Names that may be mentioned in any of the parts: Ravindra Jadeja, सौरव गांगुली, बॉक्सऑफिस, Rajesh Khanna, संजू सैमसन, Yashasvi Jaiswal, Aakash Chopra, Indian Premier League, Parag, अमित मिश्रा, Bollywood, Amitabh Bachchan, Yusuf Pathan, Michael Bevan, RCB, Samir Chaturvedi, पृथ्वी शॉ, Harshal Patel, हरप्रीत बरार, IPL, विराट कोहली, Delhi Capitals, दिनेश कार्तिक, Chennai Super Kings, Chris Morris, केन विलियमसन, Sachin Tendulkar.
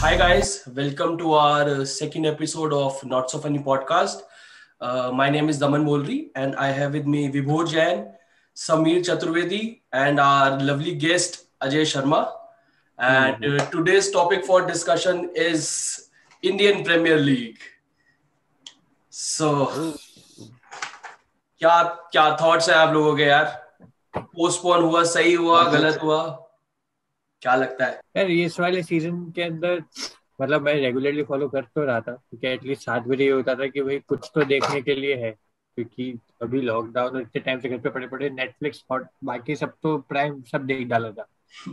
Hi guys, welcome to our second episode of Not So Funny podcast. My name is Daman Bolri and I have with me Vibhor Jain, Samir Chaturvedi and our lovely guest Ajay Sharma. And today's topic for discussion is Indian Premier League. So, क्या thoughts हैं आप लोगों के यार? Postpone हुआ, सही हुआ, गलत हुआ? क्या लगता है यार ये वाले सीजन के अंदर? मतलब मैं रेगुलरली फॉलो कर तो रहा था क्योंकि एटलीस्ट 7 बजे ये होता था कि भाई कुछ तो देखने के लिए है, क्योंकि अभी लॉकडाउन और इतने टाइम से घर पे पड़े नेटफ्लिक्स और बाकी सब तो प्राइम सब देख डाला था।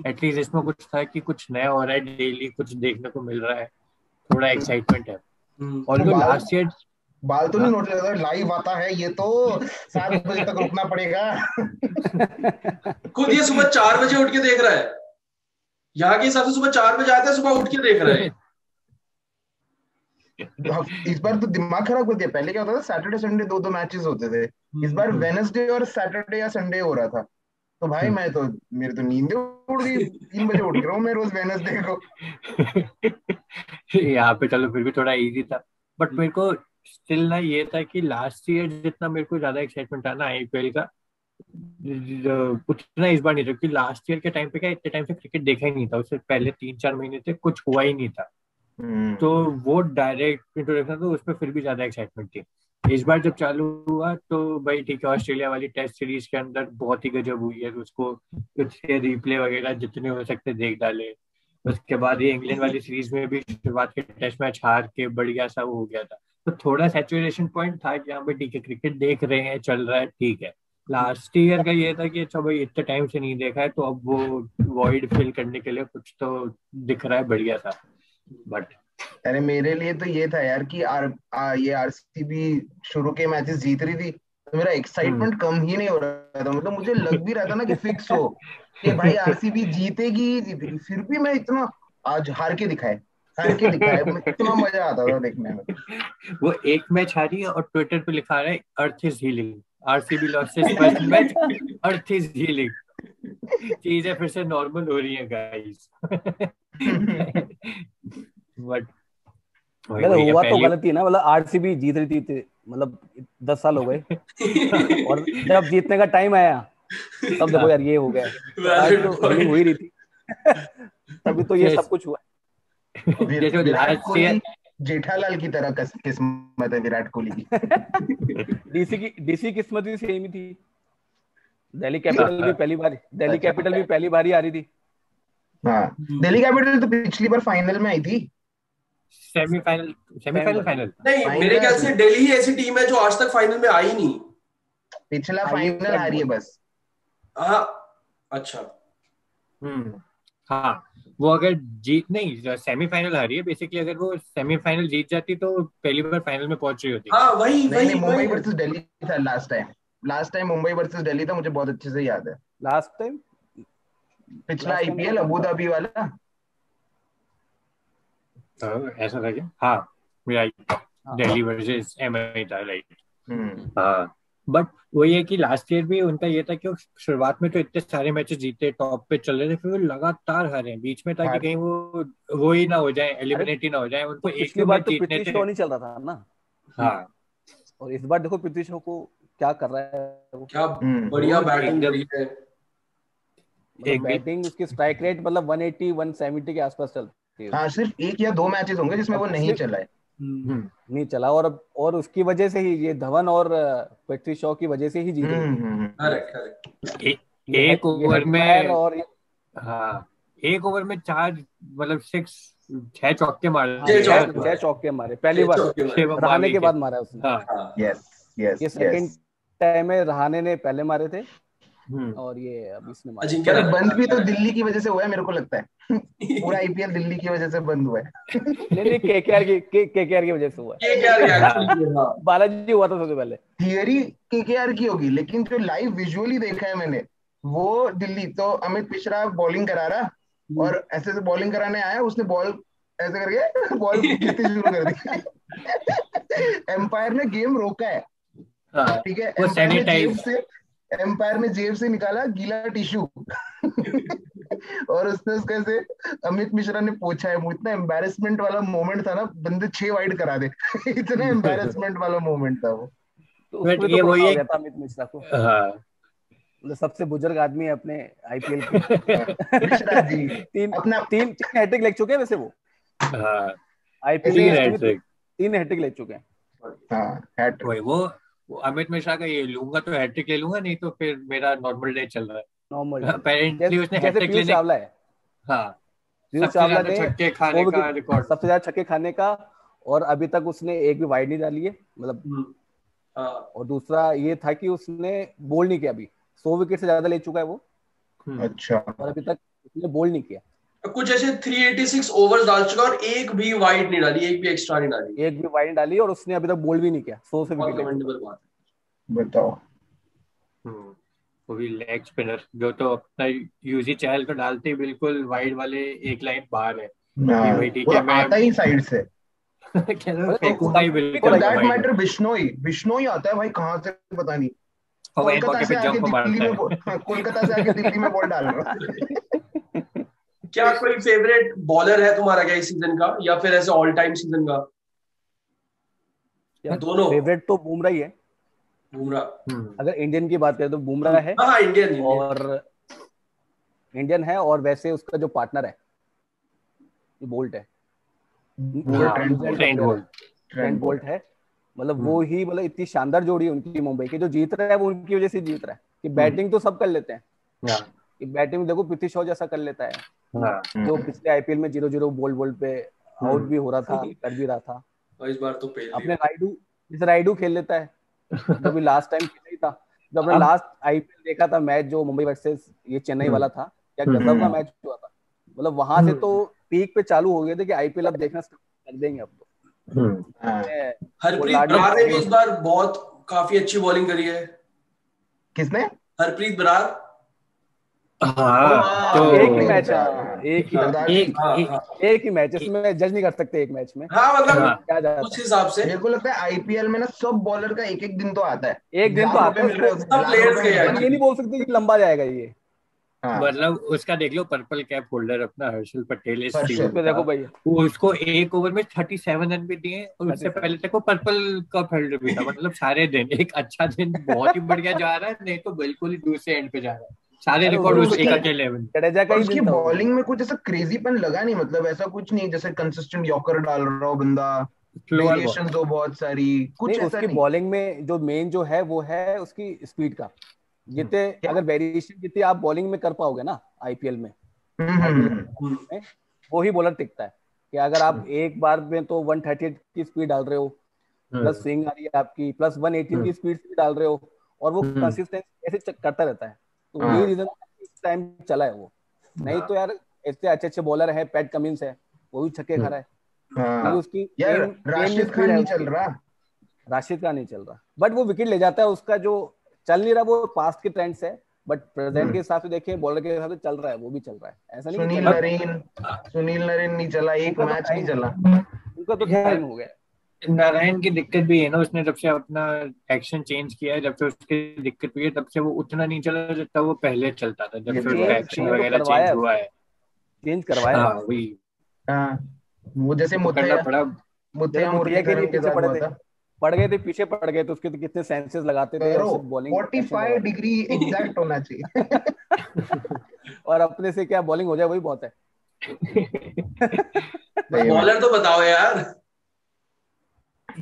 एटलीस्ट इसमें कुछ था कि कुछ नया हो रहा है, डेली कुछ देखने को मिल रहा है, थोड़ा एक्साइटमेंट है। और जो लास्ट ईयर बाल तो नहीं नोट लेता लाइव आता है, ये तो 7 बजे तक रुकना पड़ेगा। खुद ये सुबह 4 बजे उठ के देख रहा है, यहाँ के हिसाब से सुबह 4 बजे आता है, सुबह उठ के देख रहे हैं। इस बार तो दिमाग खराब कर दिया। पहले क्या होता था, सैटरडे संडे 2-2 मैचेस होते थे। इस बार वेडनेसडे और सैटरडे या संडे हो रहा था, तो भाई मैं तो मेरे तो नींद उड़ गई। 3 बजे उठ रहा हूँ मैं रोज वेडनेसडे को। यहाँ पे चलो फिर भी थोड़ा इजी था, बट मेरे को स्टिल ना ये था कि लास्ट ईयर जितना मेरे को ज्यादा एक्साइटमेंट था ना आईपीएल का, उतना इस बार नहीं था। क्योंकि लास्ट ईयर के टाइम पे क्या इतने टाइम से क्रिकेट देखा ही नहीं था, उससे पहले 3-4 महीने थे कुछ हुआ ही नहीं था, तो वो डायरेक्ट इंट्रोडक्शन था, उसमें फिर भी ज्यादा एक्साइटमेंट थी। इस बार जब चालू हुआ तो भाई ठीक है, ऑस्ट्रेलिया वाली टेस्ट सीरीज के अंदर बहुत ही गजब हुई है, उसको उसके रिप्ले वगैरह जितने हो सकते देख डाले। उसके बाद ये इंग्लैंड वाली सीरीज में भी शुरुआत के टेस्ट मैच हार के बढ़िया सा हो गया था, तो थोड़ा सैचुरेशन पॉइंट था कि हाँ भाई ठीक है, क्रिकेट देख रहे हैं, चल रहा है, ठीक है। लास्ट ईयर का ये था कि अच्छा भाई इतने टाइम से नहीं देखा है, तो अब वो वॉइड फिल करने के लिए कुछ तो दिख रहा है बढ़िया था। बट अरे मेरे लिए तो ये था यार कि ये आरसीबी शुरू के मैचेस जीत रही थी, तो मेरा एक्साइटमेंट कम ही नहीं हो रहा था। मतलब मुझे लग भी रहा था ना कि फिक्स हो कि भाई आरसीबी जीतेगी, फिर भी मैं इतना आज हार के दिखाए इतना मजा आता था देखने में। वो एक मैच हारी और ट्विटर पे लिखा रहा है earth is healing, RCB losses first match, earth is healing, चीजें फिर से नॉर्मल हो रही है गाइस। बट हुआ तो गलत ही ना, मतलब आरसीबी जीत रही थी, मतलब 10 साल हो गए और जब जीतने का टाइम आया तब देखो यार ये हो गया, तो हो ही रही थी तभी तो ये सब कुछ हुआ। जेठालाल की तरह किस्मत है विराट कोहली की। डीसी किस्मत भी सेम ही थी। दिल्ली कैपिटल भी पहली बार ही आ रही थी। हाँ, दिल्ली कैपिटल तो पिछली बार फाइनल में आई थी, सेमीफाइनल नहीं। मेरे ख्याल से दिल्ली ही ऐसी टीम है जो आज तक फाइनल में आई नहीं, पिछला फाइनल हारी है बस। हाँ अच्छा, हाँ वो अगर जीत नहीं सेमीफाइनल हारी है बेसिकली, अगर वो सेमीफाइनल जीत जाती तो पहली बार फाइनल में पहुंच रही होती। हाँ वही मुंबई वर्सेस दिल्ली था last time Mumbai versus Delhi था, मुझे बहुत अच्छे से याद है। लास्ट टाइम पिछला आईपीएल अबू धाबी वाला ऐसा था क्या? हाँ दिल्ली वर्सेस एमआई था, राइट। हाँ बट वही है कि लास्ट ईयर भी उनका ये था कि शुरुआत में तो इतने सारे मैचेस जीते, टॉप पे चल रहे थे, फिर वो लगातार हारे। बीच में था कि कहीं वो ही ना हो जाए, एलिमिनेट ही ना हो जाए उनको। एक बार तो पृथ्वी शॉ नहीं चल रहा था ना। हाँ और इस बार देखो पृथ्वी शॉ को क्या कर रहा है, क्या बढ़िया बैटिंग कर रही है। एक बैटिंग उसकी स्ट्राइक रेट मतलब 180 170 के आसपास चलती है। हां सिर्फ 1 या 2 मैचेस होंगे जिसमें वो नहीं चला है, नहीं चला। और उसकी वजह से ही ये धवन और पृथ्वी शॉ की वजह से ही जीते। एक ओवर में और हाँ एक ओवर में 4 मतलब 6 चौके मारे, 6 चौके मारे पहली बार रहाने के बाद मारा उसने। ये सेकंड टाइम में रहाने ने पहले मारे थे और ये अब इसने मारा। बंद भी तो दिल्ली की वजह से हुआ है मेरे को लगता है, पूरा आईपीएल दिल्ली की वजह से बंद हुआ है। नहीं केकेआर की वजह से हुआ है। बालाजी हुआ था सबसे पहले, थियरी केकेआर की होगी लेकिन जो लाइव विजुअली देखा है मैंने वो दिल्ली। तो अमित मिश्रा बॉलिंग करा रहा और ऐसे से बॉलिंग कराने आया, उसने बॉल ऐसे करके बॉल खींचनी शुरू कर दी। एम्पायर ने गेम रोका है, ठीक है, एम्पायर ने जेब से निकाला गीला टिश्यू और उसने उसके से अमित मिश्रा ने पूछा है, इतना एम्बैरेसमेंट वाला मोमेंट था ना, बंदे 6 वाइड करा दे इतना एम्बैरेसमेंट वाला मोमेंट था वो। तो ये वही है अमित मिश्रा को, हाँ सबसे बुजुर्ग आदमी है अपने आईपीएल के मिश्रा जी। तीन हैट्रिक लग चुके हैं वैसे वो, हां आईपीएल में 3 हैट्रिक लग चुके हैं। हां वो अमित मिश्रा का ये लूंगा तो हैट्रिक ले लूंगा, नहीं तो फिर मेरा नॉर्मल डे चल रहा है। नॉर्मल अपेरेंटली उसने हैट्रिक लेने चावला है, हां पीयूष चावला ने छक्के खाने का रिकॉर्ड, सबसे ज्यादा छक्के खाने का, और अभी तक उसने एक भी वाइड नहीं डाली है मतलब। और दूसरा ये था कि उसने बोल नहीं किया, अभी 100 विकेट से ज्यादा ले चुका है वो। अच्छा, और अभी तक उसने बोल नहीं किया। कुछ ऐसे 386 ओवर्स डाल चुका और एक भी वाइड नहीं डाली, एक भी एक्स्ट्रा नहीं डाली, एक भी वाइड डाली, और उसने अभी तक बोल भी नहीं किया। 100 से भी कमेंडेबल बात है, बताओ। वो भी लेग स्पिनर जो तो अपना यूजी चहल को डालते बिल्कुल वाइड वाले एक लाइन बाहर है, वो आता ही साइड से फेंकूंगा ही बिल्कुल। दैट मैटर बिश्नोई आता है भाई, कहां से पता नहीं, कोलकाता से आके दिल्ली में बॉल डाल रहा है। क्या कोई फेवरेट बॉलर है तुम्हारा क्या इस सीजन का, या फिर ऐसे ऑल टाइम सीजन का? या दोनों? फेवरेट तो बुमराह ही है। बुमराह अगर इंडियन की बात करें तो बुमराह है, हाँ इंडियन है। और वैसे उसका जो पार्टनर है जो बोल्ट है, ट्रेंट बोल्ट है, मतलब वो ही मतलब इतनी शानदार जोड़ी है उनकी मुंबई की। जो जीत रहा है वो उनकी वजह से जीत रहा है कि बैटिंग तो सब कर लेते हैं, कि बैटिंग देखो पृथ्वी शॉ जैसा कर लेता है जो पिछले आईपीएल में 0-0 बॉल पे आउट भी हो रहा था, कर भी रहा था। और इस बार तो अपने राइडू खेल लेता है जो भी लास्ट टाइम खेला ही था, जब हमने लास्ट आईपीएल देखा था मैच जो मुंबई वर्सेस ये चेन्नई वाला था, क्या गजब का मैच हुआ था। मतलब वहां से तो पीक पे चालू हो गए थे कि आईपीएल अब देखना कर देंगे अब तो। हरप्रीत बरार ने इस बार बहुत काफी अच्छी बॉलिंग करी है। किसने? हरप्रीत बरार। हाँ, तो एक ही मैच इसमें जज नहीं कर सकते एक मैच में। हाँ मतलब उस हिसाब से मेरे को लगता है आईपीएल में ना सब बॉलर का एक दिन तो आता है, एक दिन तो आता है, ये नहीं बोल सकते कि लंबा जाएगा ये। मतलब उसका देख लो पर्पल कैप होल्डर अपना हर्षल पटेल इस टीम पे, देखो भाई उसको एक ओवर में 37 रन भी दिए, और उससे पहले तक वो पर्पल कप होल्डर भी था। मतलब सारे दिन एक अच्छा दिन बहुत ही बढ़िया जा रहा है, नहीं तो बिल्कुल ही दूसरे एंड पे जा रहा है। सारे रिकॉर्ड उसके अकेले में। जडेजा का उसकी बॉलिंग में कुछ ऐसा क्रेजीपन लगा नहीं, मतलब ऐसा कुछ नहीं जैसे कंसिस्टेंट यॉर्कर डाल रहा हो बंदा, वेरिएशंस हो बहुत सारी, कुछ ऐसा नहीं। उसकी बॉलिंग में जो मेन जो है वो है उसकी स्पीड का, जितने अगर वेरिएशन जितने आप बॉलिंग में कर पाओगे ना आईपीएल में, वो ही बॉलर टिकता है। कि अगर आप एक बार में तो 138 की स्पीड डाल रहे हो, प्लस स्विंग आ रही है आपकी, प्लस 180 की स्पीड से डाल रहे हो, और वो कंसिस्टेंट ऐसे करता रहता है, तो ये रीजन टाइम चला है वो। नहीं तो यार ऐसे अच्छे बॉलर है, पैट कमिंस है वो भी छक्के खा रहा है, उसकी राशिद खान नहीं चल रहा, बट वो विकेट ले जाता है। उसका जो चल नहीं रहा वो पास्ट के ट्रेंड्स है, बट प्रेजेंट के हिसाब से देखिए बॉलर के हिसाब से चल रहा है, वो भी चल रहा है। ऐसा नहीं सुनील नरेन नहीं चला, एक मैच नहीं चला उनका, तो टाइम हो गया। नारायण की दिक्कत भी है ना, उसने जब से अपना एक्शन चेंज किया है, जब से उसकी दिक्कत हुई है तब से वो उतना नहीं चला जितना वो पहले चलता था, जब से उसका एक्शन वगैरह चेंज हुआ है, चेंज करवाया। हां वही, हां वो जैसे मुतैया मुर्गे के पीछे पड़ गए थे पीछे पड़ गए तो उसके तो कितने सेंसेस लगाते थे बॉलिंग। 45 डिग्री एग्जैक्ट होना चाहिए, और अपने से क्या बॉलिंग हो जाए वही बहुत है। बॉलर तो बताओ यार,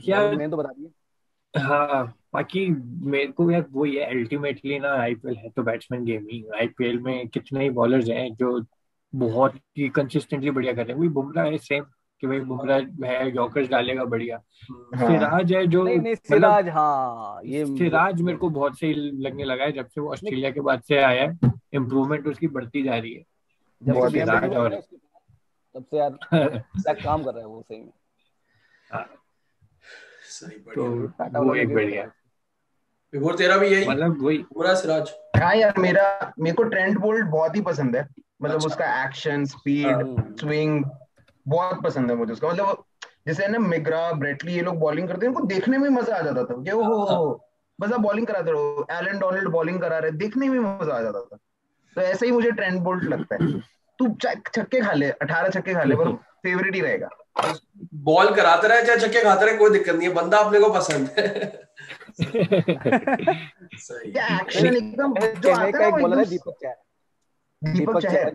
मैंने तो बता दिया। हाँ बाकी मेरे को यार वो ये अल्टीमेटली ना आईपीएल है तो बैट्समैन गेम ही। आईपीएल में कितने ही बॉलर्स हैं जो बहुत ही कंसिस्टेंटली बढ़िया कर रहे हैं, वही बुमराह है सेम कि भाई बुमराह है यॉर्कर्स डालेगा बढ़िया। सिराज है जो सिराज, हाँ ये सिराज मेरे को बहुत सही लगने लगा है जब से वो ऑस्ट्रेलिया के बाद से आया है, इम्प्रूवमेंट उसकी बढ़ती जा रही है। तब से यार काम कर रहा है वो सही में, सही बढ़िया। वो एक बढ़िया विभोर, तेरा भी यही मतलब वही पूरा सिराज। हां यार मेरा, मेरे को ट्रेंट बोल्ट बहुत ही पसंद है, मतलब अच्छा। उसका एक्शन, स्पीड, स्विंग बहुत पसंद है मुझे उसका। मतलब जैसे ना मिग्रा, ब्रेटली ये लोग बॉलिंग करते हैं, उनको देखने में मजा आ जाता था कि ओहो बस आप बॉलिंग कराते रहो। एलन डोनाल्ड बॉलिंग करा रहे, देखने में मजा आ जाता था। तो ऐसे ही मुझे ट्रेंट बोल्ट लगता है। तू छक्के खा ले, 18 छक्के खा ले, पर फेवरेट ही रहेगा। बॉल कराता रहे चाहे छक्के खाता रहे, कोई दिक्कत नहीं है, बंदा अपने को पसंद है। सही एक्शन एकदम जो आता है। एक बॉलर है दीपक चहर,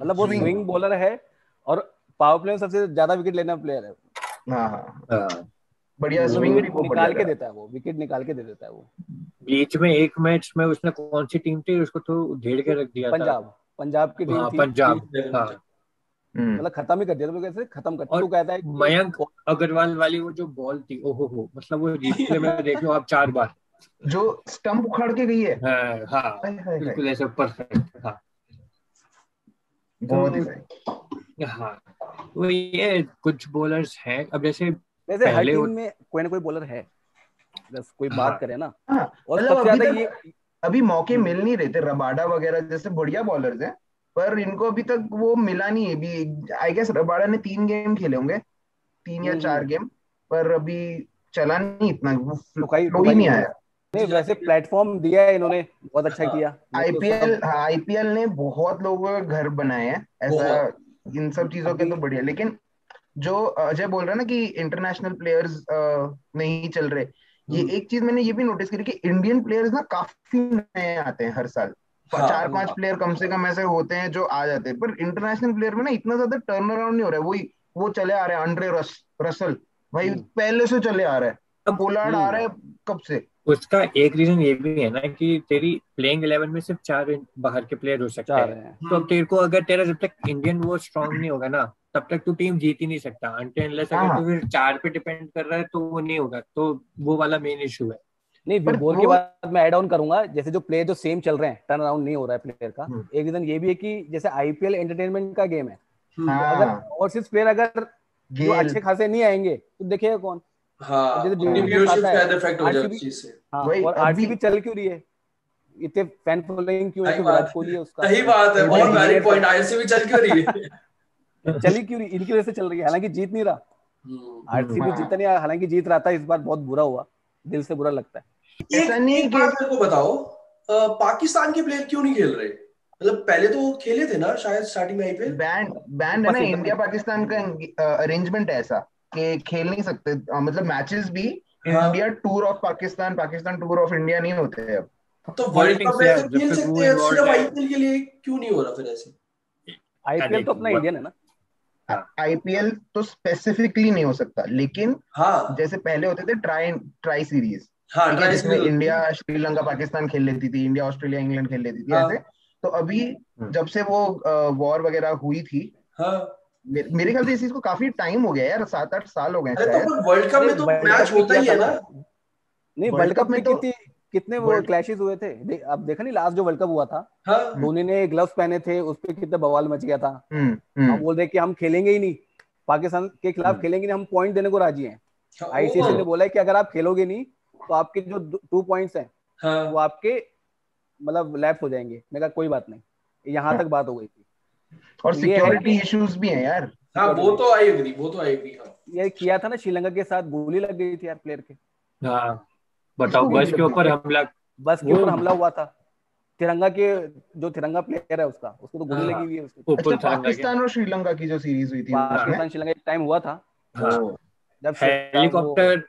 मतलब वो स्विंग बॉलर है और पावर प्ले में सबसे ज्यादा विकेट लेना प्लेयर है। हां बढ़िया स्विंग निकाल के देता है वो, विकेट निकाल के दे देता है वो। बीच में एक मैच में उसने कौन सी टीम थी उसको तो उधेड़ के रख दिया था, पंजाब की टीम थी। पंजाब मतलब खत्म ही कर दिया था, कैसे खत्म कर। तू कहता है मयंक अग्रवाल वाली वो जो बॉल थी, ओहो मतलब वो रिप्ले में देखो आप, 4 बार जो स्टंप उखाड़ के गई है। हां बिल्कुल ऐसे परफेक्ट। हां बहुत ही हां वो ये कुछ बॉलर्स हैं। अब जैसे वैसे हर टीम में कोई ना कोई बॉलर है, बस कोई बात करे ना। और सबसे ज्यादा ये अभी मौके मिल नहीं रहे थे, रबाडा वगैरह जैसे बढ़िया बॉलर्स हैं, पर इनको अभी तक वो मिला नहीं है। अभी आई गेस रबाडा ने 3 गेम खेले होंगे, 3 या 4 गेम, पर अभी चला नहीं इतना, लोग ही नहीं आया। नहीं वैसे प्लेटफॉर्म दिया है इन्होंने, बहुत अच्छा किया। आईपीएल ने बहुत लोगों का घर बनाया है ऐसा, इन सब चीजों के तो बढ़िया। लेकिन जो अजय बोल रहा है ना कि इंटरनेशनल प्लेयर्स नहीं चल रहे, ये एक चीज मैंने ये भी नोटिस करी कि इंडियन प्लेयर्स ना काफी नए आते हैं हर साल। 4-5 प्लेयर कम से कम ऐसे होते हैं जो आ जाते हैं, पर इंटरनेशनल प्लेयर में ना इतना ज्यादा टर्न अराउंड नहीं हो रहा है। वही वो चले आ रहे हैं, अंड्रे रसल भाई पहले से चले आ रहा है, पोलार्ड आ रहा है कब से। उसका एक रीजन ये भी है ना कि तेरी प्लेइंग 11 में सिर्फ 4 बाहर के प्लेयर हो सकते हैं, तो अब तेरे को अगर तेरा जब तक इंडियन वो स्ट्रांग नहीं होगा ना, तब तक तू टीम जीत ही नहीं सकता। अनलेस अगर तू फिर 4 पे डिपेंड कर रहा है तो वो नहीं होगा, तो वो वाला मेन इशू है। नहीं विभोर के बाद मैं ऐड ऑन करूंगा, जैसे जो प्लेयर जो सेम चल रहे हैं, टर्न अराउंड नहीं हो रहा है प्लेयर का, एक रीजन ये भी है कि जैसे आईपीएल एंटरटेनमेंट का गेम है, अगर और सिर्फ प्लेयर अगर जो अच्छे खासे नहीं आएंगे तो देखेगा कौन। हाँ, और आरसीबी चल क्यों रही है, इतने फैन फॉलोइंग क्यों है, विराट कोहली है उसका। सही बात है, बहुत वैलिड पॉइंट। आरसीबी चल क्यों रही है, चली क्यों रही, इनकी वजह से चल रही है। हालांकि जीत नहीं रहा आरसीबी, जीता नहीं, हालांकि जीत रहा था इस बार, बहुत बुरा हुआ, दिल से बुरा लगता है। एक बात मेरे को बताओ, पाकिस्तान के प्लेयर क्यों नहीं खेल रहे? मतलब पहले तो खेले थे ना शायद स्टार्टिंग में आईपीएल, बैंड है ना, इंडिया पाकिस्तान का अरेंजमेंट है ऐसा कि खेल नहीं सकते, मतलब मैचेस भी India tour of Pakistan, Pakistan tour of India नहीं होते हैं अब तो। वर्ल्ड कप में खेल सकते हैं, सिर्फ आईपीएल के लिए क्यों नहीं हो रहा फिर ऐसे? आईपीएल तो अपना इंडियन है ना, आईपीएल तो स्पेसिफिकली नहीं हो सकता, लेकिन जैसे पहले होते थे ट्राई सीरीज, जिसमें इंडिया श्रीलंका पाकिस्तान खेल लेती थी, इंडिया ऑस्ट्रेलिया इंग्लैंड खेल लेती थी ऐसे। तो अभी जब से वो वॉर वगैरह हुई थी, मेरे ख्याल से इस चीज को काफी टाइम हो गया यार, 7-8 साल हो गए। वर्ल्ड कप में तो मैच होता ही है ना। नहीं वर्ल्ड कप में कितने वो क्लैशेस हुए थे, आप देखा नहीं लास्ट जो वर्ल्ड कप हुआ था, धोनी ने ग्लव्स पहने थे, उस पे कितना बवाल मच गया था। हम बोल रहे कि हम खेलेंगे ही नहीं, पाकिस्तान के खिलाफ खेलेंगे नहीं, हम पॉइंट देने को राजी हैं। आईसीसी ने बोला है कि अगर आप खेलोगे नहीं तो आपके जो 2 पॉइंट्स हैं वो आपके मतलब लैप्स हो जाएंगे। मैंने कहा कोई बात नहीं, यहाँ तक बात हो गई थी। और सिक्योरिटी इश्यूज भी हैं यार। हाँ वो तो आई एग्री। ये किया था ना श्रीलंका के साथ, गोली लग गई थी यार प्लेयर के। हाँ बताओ, बस के ऊपर हमला हुआ था, तिरंगा के जो तिरंगा प्लेयर है उसका, उसको तो गोली लगी हुई है उसको। पाकिस्तान और श्रीलंका की जो सीरीज हुई थी, पाकिस्तान श्रीलंका एक टाइम हुआ था, जब हेलीकॉप्टर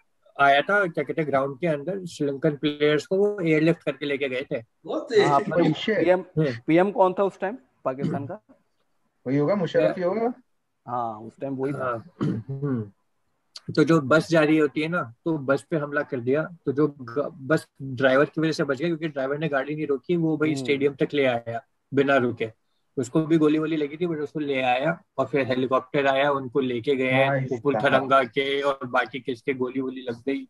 आया था क्या कहते हैं ग्राउंड के अंदर, श्रीलंकन प्लेयर्स को वो एयरलिफ्ट करके लेके गए थे। पीएम कौन था उस टाइम पाकिस्तान का? वही होगा मुशर्रफ ही होगा। हाँ उस टाइम वही था। तो जो बस जा रही होती है ना, तो बस पे हमला कर दिया, तो जो बस ड्राइवर की वजह से बच गया, क्योंकि ड्राइवर ने गाड़ी नहीं रोकी, वो भाई स्टेडियम तक ले आया बिना रुके। उसको भी गोली वोली लगी थी बट उसको ले आया, और फिर हेलीकॉप्टर आया, उनको लेके गए पुपुल थरंगा के, और बाकी किसके गोली वोली लग गई,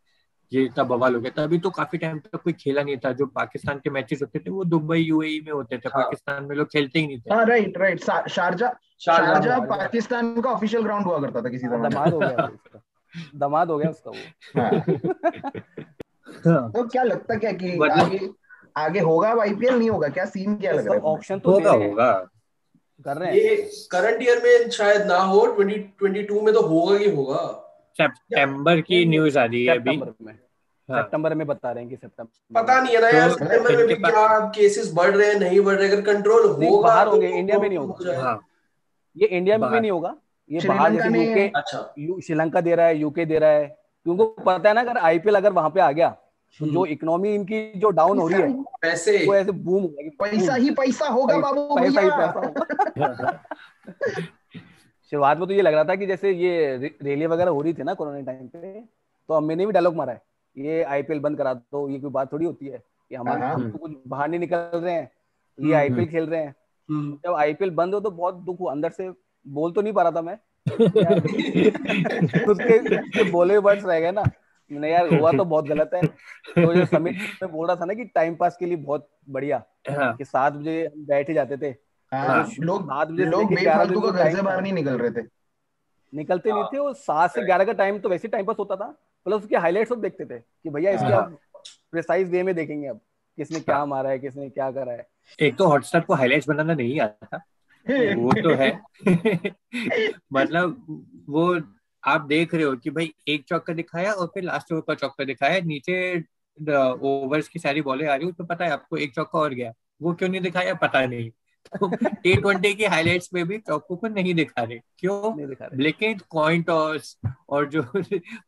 ये इतना बवाल हो गया था। अभी तो काफी टाइम तक कोई खेला नहीं था। जो पाकिस्तान के मैचेस होते थे वो दुबई यूएई में होते थे, पाकिस्तान में लोग खेलते ही नहीं थे। राइट शारजा पाकिस्तान का ऑफिशियल ग्राउंड हुआ करता था, किसी तरह दमाद हो गया उसका वो। तो क्या लगता क्या कि आगे होगा आईपीएल, नहीं होगा क्या सीन, क्या लग रहा है? ऑप्शन तो होगा, कर रहे हैं ये करंट ईयर में, शायद ना हो 2022 में तो होगा ही होगा। सितंबर की न्यूज आ रही है अभी, सितंबर में बता रहे हैं कि सितंबर, पता नहीं है ना यार सितंबर में भी क्या केसेस बढ़ रहे हैं नहीं बढ़ रहे, अगर कंट्रोल होगा बाहर होंगे, इंडिया में नहीं होगा, ये इंडिया में भी नहीं होगा, ये बाहर जैसे यूके श्रीलंका दे रहा है, यूके दे रहा है, क्योंकि पता है ना अगर आईपीएल अगर वहां पे आ गया तो जो इकोनॉमी इनकी जो डाउन हो रही है पैसे वो ऐसे बूम हो जाएगी, पैसा ही पैसा होगा बाबू, पैसा ही पैसा। शुरुआत में तो ये लग रहा था कि जैसे ये रैली वगैरह हो रही थी ना कोरोना टाइम पे, तो अम्मी ने भी डायलॉग मारा है ये आईपीएल बंद करा दो, ये कोई बात थोड़ी होती है कि हमारे हम तो कुछ बाहर नहीं निकल रहे हैं, ये आईपीएल खेल रहे हैं। जब आईपीएल बंद हो तो बहुत दुख हुआ, अंदर से बोल तो नहीं पा रहा था मैं, उसके बोले वर्ड्स रह गए ना, नहीं यार हुआ तो बहुत गलत है। तो जो समिट में बोल रहा था ना कि टाइम पास के लिए बहुत बढ़िया कि 7 बजे हम बैठे जाते थे, लोग बेफालतू का घर से बाहर नहीं निकल रहे थे, निकलते नहीं थे, और 7 से 11 का टाइम तो वैसे टाइम पास होता था, मतलब उसके हाईलाइट्स सब देखते थे कि भैया इसके अब प्रिसाइज वे में देखेंगे अब किसने क्या मारा है किसने क्या करा है। एक तो हॉटस्टार को हाईलाइट्स बनाना नहीं आता वो तो है मतलब वो आप देख रहे हो कि भाई एक चौका दिखाया और फिर लास्ट ओवर का चौका दिखाया, नीचे ओवर्स की सारी बॉलें आ रही, तो पता है आपको एक चौका और गया, वो क्यों नहीं दिखाया पता नहीं। T20 के हाइलाइट्स में भी चौकों को नहीं दिखा रहे, क्यों नहीं दिखा रहे, लेकिन कॉइन टॉस और जो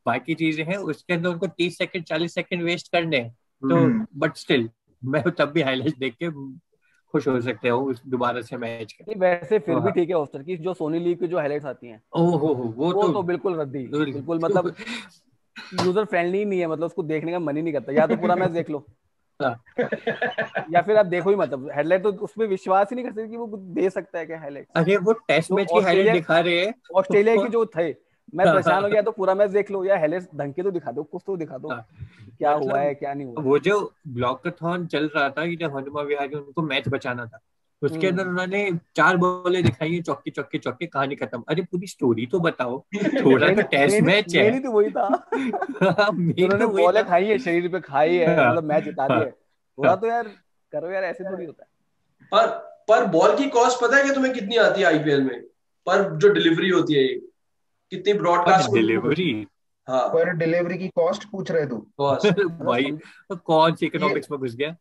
बाकी चीजें हैं उसके अंदर उनको 30 सेकंड 40 सेकंड वेस्ट करने हैं, तो बट स्टिल मैं तब भी हाइलाइट्स देख के खुश हो सकते हो दोबारा से मैच के। वैसे फिर भी ठीक है ऑस्टर की जो सोनी लीग की जो हाइलाइट्स आती हैं वो तो बिल्कुल रद्दी, बिल्कुल मतलब यूजर फ्रेंडली नहीं है, मतलब उसको देखने का मन ही नहीं करता, या तो पूरा मैच देख लो या फिर आप देखो ही मतलब हाईलाइट, तो उसमें विश्वास ही नहीं कर सकते कि वो दे सकता है क्या हाईलाइट। अरे वो टेस्ट मैच की हाईलाइट दिखा रहे हैं ऑस्ट्रेलिया की जो थे, मैं परेशान हो गया, तो पूरा मैच देख लो या हाईलाइट ढंग के तो दिखा दो, कुछ तो दिखा दो क्या हुआ है क्या नहीं हुआ। वो जो ब्लॉकथॉन चल रहा था जब हनुमा विहारी उनको मैच बचाना था, उसके अंदर उन्होंने 4 बॉलें दिखाई है चौके चौके चौके, कहानी खत्म। अरे पूरी स्टोरी तो बताओ, थोड़ा तो टेस्ट मैच है, मेरी तो वही था उन्होंने बॉलें खाई है शरीर पे खाई है, मतलब मैच जिता दिया, थोड़ा तो यार करो यार, ऐसे थोड़ी होता है। पर बॉल की कॉस्ट पता है कि तुम्हें कितनी आती है आईपीएल में, पर जो डिलीवरी होती है कितनी ब्रॉडकास्ट डिलीवरी, हाँ पर डिलीवरी की कॉस्ट पूछ रहे तू, भाई कौन सी इकोनॉमिक्स में घुस गया।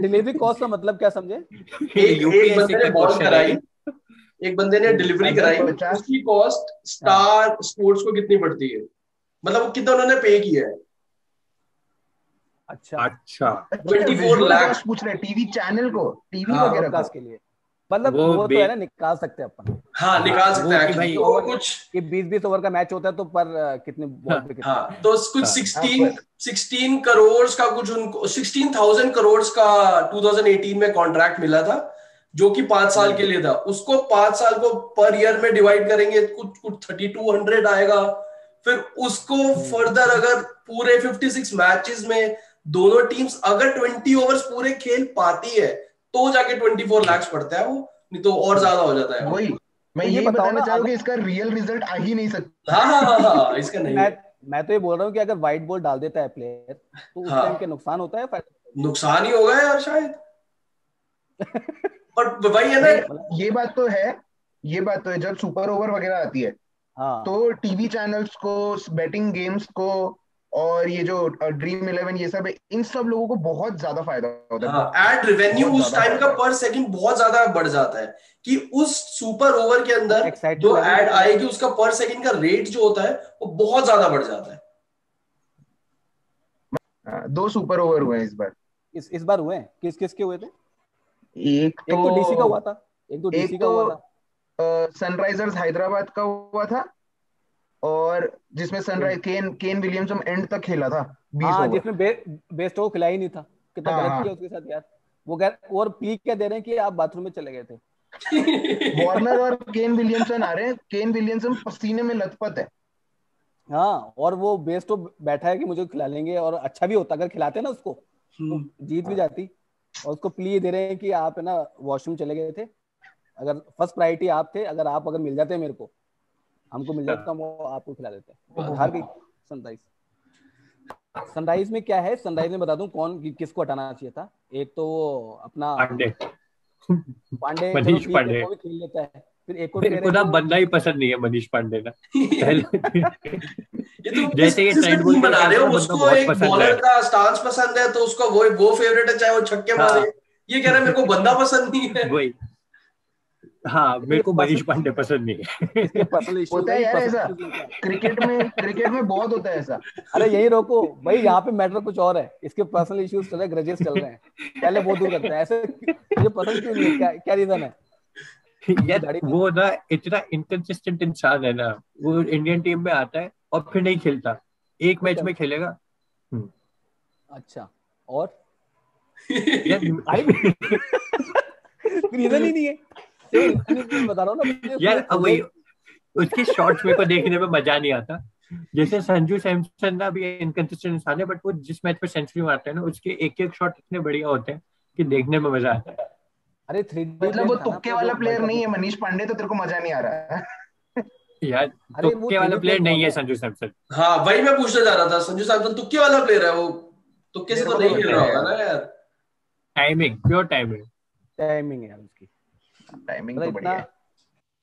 डिलीवरी कॉस्ट का मतलब क्या समझे, एक बंदे ने बॉल कराई, एक बंदे ने डिलीवरी कराई, उसकी कॉस्ट स्टार स्पोर्ट्स को कितनी पड़ती है, मतलब कितना उन्होंने पे किया है। अच्छा 24 लाख पूछ रहे टीवी चैनल को, टीवी वगैरह के लिए, मतलब वो तो है ना निकाल सकते हैं अपन, हाँ निकाल सकते हैं भाई, और कुछ 20-20 ओवर का मैच होता है तो पर कितने बॉल पे कितना, तो कुछ 16 करोड़ का कुछ उनको 16,000 करोड़ का 2018 में कॉन्ट्रैक्ट मिला था जो कि 5 साल के लिए था, उसको 5 साल को पर ईयर में डिवाइड करेंगे कुछ 3,200 आएगा, फिर उसको फर्दर अगर पूरे 56 मैचेस में दोनों टीम्स अगर 20 ओवर्स पूरे खेल पाती है तो जाके 24 लाख पड़ता है वो, नहीं तो और ज्यादा हो जाता है। वही मैं ये बताना चाहूंगा इसका रियल रिजल्ट आ ही नहीं सकता। हाँ इसका नहीं, मैं तो ये बोल रहा हूँ कि अगर व्हाइट बॉल डाल देता है प्लेयर तो उस टाइम के नुकसान होता है, नुकसान ही होगा यार शायद, पर वही है ना, ये बात तो है जब सुपर ओवर वगैरह आती है तो टीवी चैनल्स को, बैटिंग गेम्स को और ये जो ड्रीम 11 ये सब, इन सब लोगों को बहुत ज्यादा फायदा होता है। एड रेवेन्यू उस टाइम का पर सेकंड बहुत ज्यादा बढ़ जाता है कि उस सुपर ओवर के अंदर जो एड आएगी उसका पर सेकंड का रेट जो होता है वो बहुत ज्यादा बढ़ जाता है। 2 सुपर ओवर हुए इस बार, इस बार हुए किस किस के हुए थे? एक तो डीसी का हुआ था, एक तो डीसी का हुआ था, सनराइजर्स हैदराबाद का हुआ था, और जिसमें सनराइज केन विलियमसन एंड तक खेला था 20 ओवर, जिसमें बेस्ट ओवर खिला ही नहीं था, कितना गलत किया उसके साथ यार। वो और पीक क्या दे रहे हैं कि आप बाथरूम में चले गए थे। वार्नर और केन विलियमसन आ रहे हैं, केन विलियमसन पसीने में लथपथ है, हाँ, और वो बेस्ट ओवर बैठा है कि मुझे खिला लेंगे, और अच्छा भी होता अगर खिलाते ना उसको, जीत भी जाती, और उसको प्ली दे रहे हैं कि आप है ना वॉशरूम चले गए थे, अगर फर्स्ट प्रायोरिटी आप थे, अगर आप मिल जाते हैं मेरे को, हमको मिल जाता हम आपको खिला देते हैं। हार गई सनराइज में। क्या है सनराइज में बता दूं कौन किसको हटाना चाहिए था। एक तो वो अपना पांडे मनीष पांडे वो भी खेल लेता है, फिर एक को बंदा ही पसंद नहीं है मनीष पांडे ना जैसे ये ट्रेंट बोल्ट बना रहे हो, उसको एक बॉलर का स्टांस पसंद है तो उसको वो फेवरेट है, चाहे वो छक्के मारे। ये कह रहा है मेरे को बंदा पसंद नहीं है, वही हाँ मेरे को मनीष पांडे पसंद नहीं है। होता है यार ऐसा क्रिकेट में बहुत होता है ऐसा। अरे यही रोको भाई, यहाँ पे मैटर कुछ और है, इसके पर्सनल इश्यूज चल रहे, ग्रजेस चल रहे हैं, पहले वो दूर करते हैं ऐसे। ये पसंद क्यों नहीं, क्या रीजन है? वो ना इतना इनकंसिस्टेंट इंसान है ना, वो इंडियन टीम में आता है और फिर नहीं खेलता, एक मैच में खेलेगा। अच्छा और रीजन ही नहीं है बता रहा हूँ ना यार। वही उसके शॉट्स मेरे को देखने में मजा नहीं आता। जैसे संजू सैमसन ना भी इनकंसिस्टेंट इंसान है, बट वो जिस मैच पे सेंचुरी मारता है ना, उसके एक एक शॉट इतने बढ़िया होते हैं कि देखने में मजा आता है। अरे थ्री मतलब वो तुक्के वाला प्लेयर नहीं है मनीष पांडे, तो तेरे को मजा नहीं आ रहा है यार। तुक्के वाला प्लेयर नहीं है संजू सैमसन। हाँ वही मैं पूछना चाह रहा था, संजू सैमसन तुक्के वाला प्लेयर है, वो तुक्के से तो नहीं खेल रहा होगा ना यार। टाइमिंग, प्योर टाइमिंग है यार उसकी। टाइमिंग तो बढ़िया है।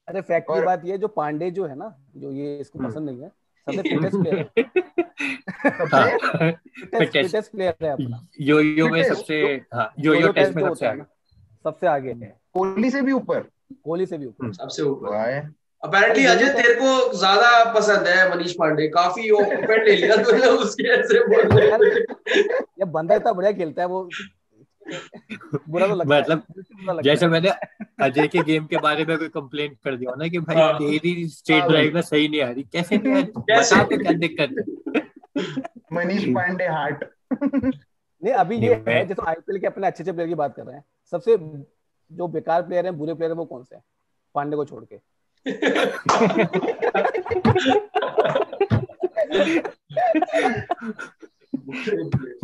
अरे फैक्ट की बात ये, जो पांडे जो है ना, जो ये इसको पसंद नहीं है, सबसे फिटेस्ट प्लेयर है, फिटेस्ट प्लेयर है अपना। यो-यो में सबसे, हां यो-यो टेस्ट में सबसे आगे है, कोहली से भी ऊपर सबसे ऊपर है। अपेरेंटली अजय तेरे को ज्यादा पसंद है मनीष पांडे, काफी ओपन ले लिया तूने उसके, ऐसे बोल रहे ये बंदा इतना बढ़िया खेलता है वो। बुरा तो लगता मतलब है। जैसे मैंने अजय के गेम के बारे में कोई कंप्लेंट कर दिया ना कि भाई तेरी स्ट्रेट ड्राइव ना सही नहीं आ रही, कैसे क्या दिक्कत? मनीष पांडे हार्ट नहीं अभी ये है। जैसे आईपीएल के अपने अच्छे अच्छे प्लेयर की बात कर रहे हैं, सबसे जो बेकार प्लेयर है, बुरे प्लेयर है, वो कौन से है पांडे को छोड़ के?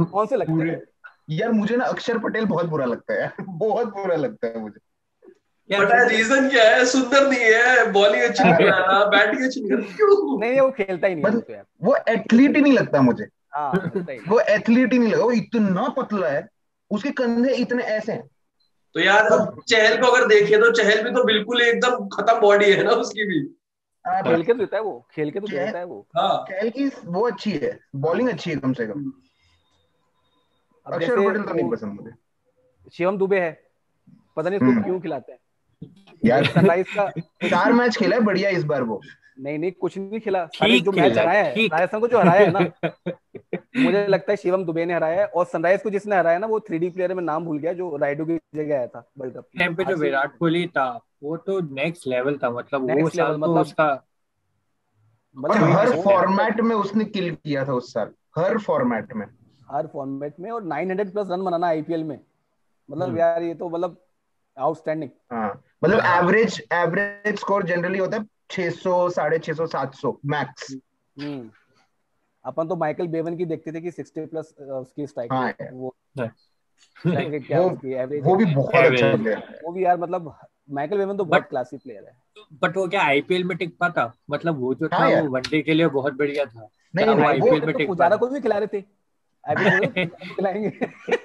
कौन से लगते हैं यार? मुझे ना अक्षर पटेल बहुत बुरा लगता है मुझे। पता है रीजन क्या है? सुंदर नहीं है, बॉलिंग अच्छी नहीं कर रहा, बैटिंग अच्छी नहीं कर रहा। क्यों नहीं, वो खेलता ही नहीं है, वो एथलीट ही नहीं लगता मुझे। हां वो एथलीट ही नहीं लगा, वो इतना पतला है, उसके कंधे इतने ऐसे हैं। तो यार चहल को अगर देखिए तो चहल भी तो बिल्कुल एकदम खत्म बॉडी है ना उसकी भी। खेल के तो देता है वो। चहल की वो अच्छी है, बॉलिंग अच्छी है कम से कम। अक्षर पटेल तो नहीं पसंद मुझे। शिवम दुबे है, पता नहीं उसको क्यों खिलाते हैं यार। सनराइज का 4 मैच खेला है बढ़िया इस बार वो। नहीं कुछ नहीं खेला, सारे जो मैच हराया है राजस्थान को, जो हराया है ना मुझे लगता है शिवम दुबे ने हराया है। और सनराइज को जिसने हराया ना, वो 3D प्लेयर में नाम भूल गया, जो राइडू की जगह आया था वर्ल्ड कप टाइम पे, जो विराट कोहली था वो तो नेक्स्ट लेवल था। मतलब उसका हर फॉर्मेट में उसने किल किया था उस साल, हर फॉर्मेट में। और 900 प्लस रन बनाना आईपीएल में, मतलब यार ये तो मतलब आउटस्टैंडिंग। मतलब एवरेज स्कोर जनरली होता है 600 650 700 मैक्स। अपन तो माइकल बेवन की देखते थे कि 60 प्लस उसकी स्ट्राइक रेट, वो भी बहुत अच्छा प्लेयर है वो भी यार। मतलब माइकल बेवन तो बहुत क्लासी प्लेयर है, बट वो क्या आईपीएल में टिक पाता? मतलब वो जो था वो वनडे के लिए बहुत बढ़िया था, आईपीएल में टिक पाता। कोई भी खिला रहे थे खिलाएंगे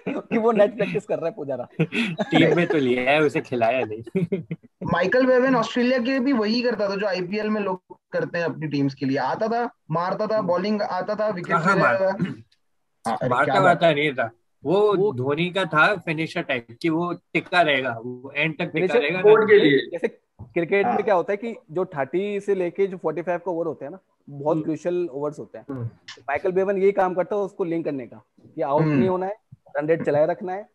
कि वो नेट प्रैक्टिस कर रहा है पुजारा, टीम में तो लिया है उसे, खिलाया नहीं। माइकल बेवन ऑस्ट्रेलिया के भी वही करता था जो आईपीएल में लोग करते हैं अपनी टीम्स के लिए। आता था, मारता था, बॉलिंग आता था, विकेट मारता नहीं था। वो धोनी का था फिनिशर टाइप की, वो टिका रहेगा, वो एंड तक टिका रहेगा गोल के लिए। जैसे क्रिकेट में क्या होता है कि जो 30 से लेके जो 45 का ओवर होते हैं ना, बहुत क्रूशियल ओवर्स होते हैं। माइकल बेवन यही काम करता है उसको लिंक करने का, कि आउट नहीं होना है, रन रेट चलाए रखना है,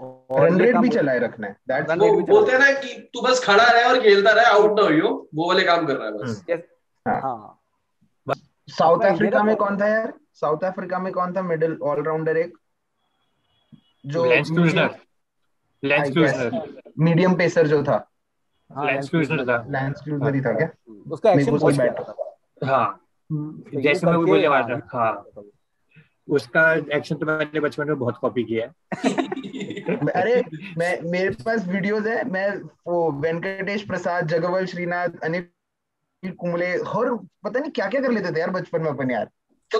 और रन रेट भी चलाए रखना है। दैट्स बोलते हैं ना कि तू बस खड़ा रहे और खेलता रहे, आउट ना हो, वो वाले काम कर रहा है बस। हां साउथ अफ्रीका में कौन था मिडिल ऑलराउंडर एक, जो लेंस क्रूजर मीडियम पेसर जो था, लेंस क्रूजर ही था क्या? उसका एक्शन बहुत बैड था। हाँ जैसे मैं बोलने वाला था। हाँ उसका एक्शन तो मैंने बचपन में बहुत कॉपी किया है। अरे मेरे पास वीडियोस है, मैं वो वेंकटेश प्रसाद, जगवल श्रीनाथ, अनिल कुंबले, हर पता नहीं क्या क्या कर लेते थे यार बचपन में अपन यार। तो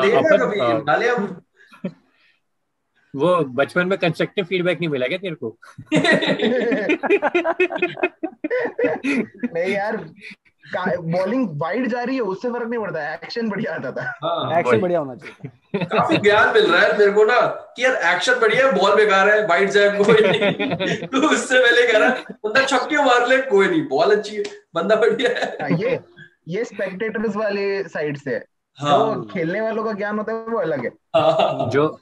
देखा कभी डाले अब? वो बचपन में कंस्ट्रक्टिव फीडबैक नहीं मिला क्या तेरे को? नहीं यार बॉलिंग वाइड जा रही है उससे फर्क नहीं पड़ता, एक्शन बढ़िया आता था। एक्शन बढ़िया होना चाहिए। काफी ज्ञान मिल रहा है मेरे को ना कि यार एक्शन बढ़िया है, बॉल बेकार है, वाइड जाए कोई नहीं। तो उससे पहले कह रहा बंदा छक्के मार ले कोई नहीं, बॉल अच्छी है, बंदा बढ़िया है। ये स्पेक्टेटर्स वाले साइड से है, जो खेलने वालों का ज्ञान होता है वो अलग है। जो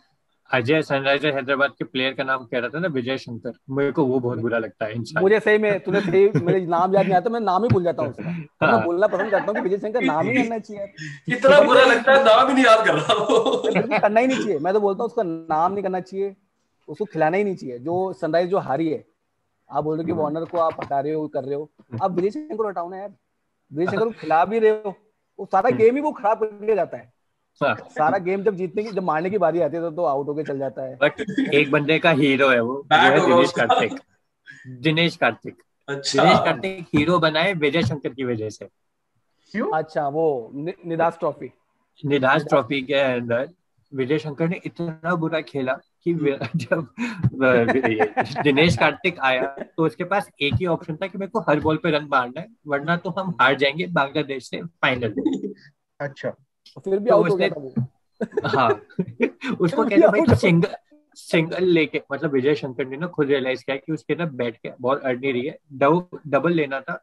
अजय सनराइजर हैदराबाद के प्लेयर का नाम कह रहा था ना, विजय शंकर, मेरे को वो बहुत बुरा लगता है इंसान। मुझे सही में तूने सही, मेरे नाम याद नहीं आता, मैं नाम ही भूल जाता हूँ उसका। तो मैं बोलना पसंद करता हूँ कि विजय शंकर नाम ही करना चाहिए। इतना बुरा लगता है, नाम ही नहीं याद कर रहा, करना ही नहीं चाहिए। मैं तो बोलता हूँ उसका नाम नहीं करना चाहिए, उसको खिलाना ही नहीं चाहिए। जो सनराइज जो हारी है, आप बोल रहे हो कि वार्नर को आप हटा रहे हो, कर रहे हो, आप विजय शंकर हटाओ ना यार। विजय शंकर को खिला भी रहे हो, वो सारा गेम ही वो खराब करके जाता है। सारा गेम जब जीतने की, जब मारने की बारी आती है तो आउट होके चल जाता है। बट एक बंदे का हीरो है वो है दिनेश कार्तिक। दिनेश कार्तिक, अच्छा दिनेश कार्तिक हीरो बनाए विजय शंकर की वजह से। क्यों? अच्छा वो निदास ट्रॉफी के अंदर विजय शंकर ने इतना बुरा खेला कि जब दिनेश कार्तिक आया तो उसके पास एक ही ऑप्शन था कि मेरे को हर बॉल पे रन मारना है, वरना तो हम हार जाएंगे बांग्लादेश से फाइनल में। अच्छा फिर भी आउट हो गया था। हाँ उसको कहते हैं भाई सिंगल लेके, मतलब विजय शंकर ने ना खुद रियलाइज किया कि उसके ना बैठ के बॉल अड़ नहीं रही है, डबल लेना था,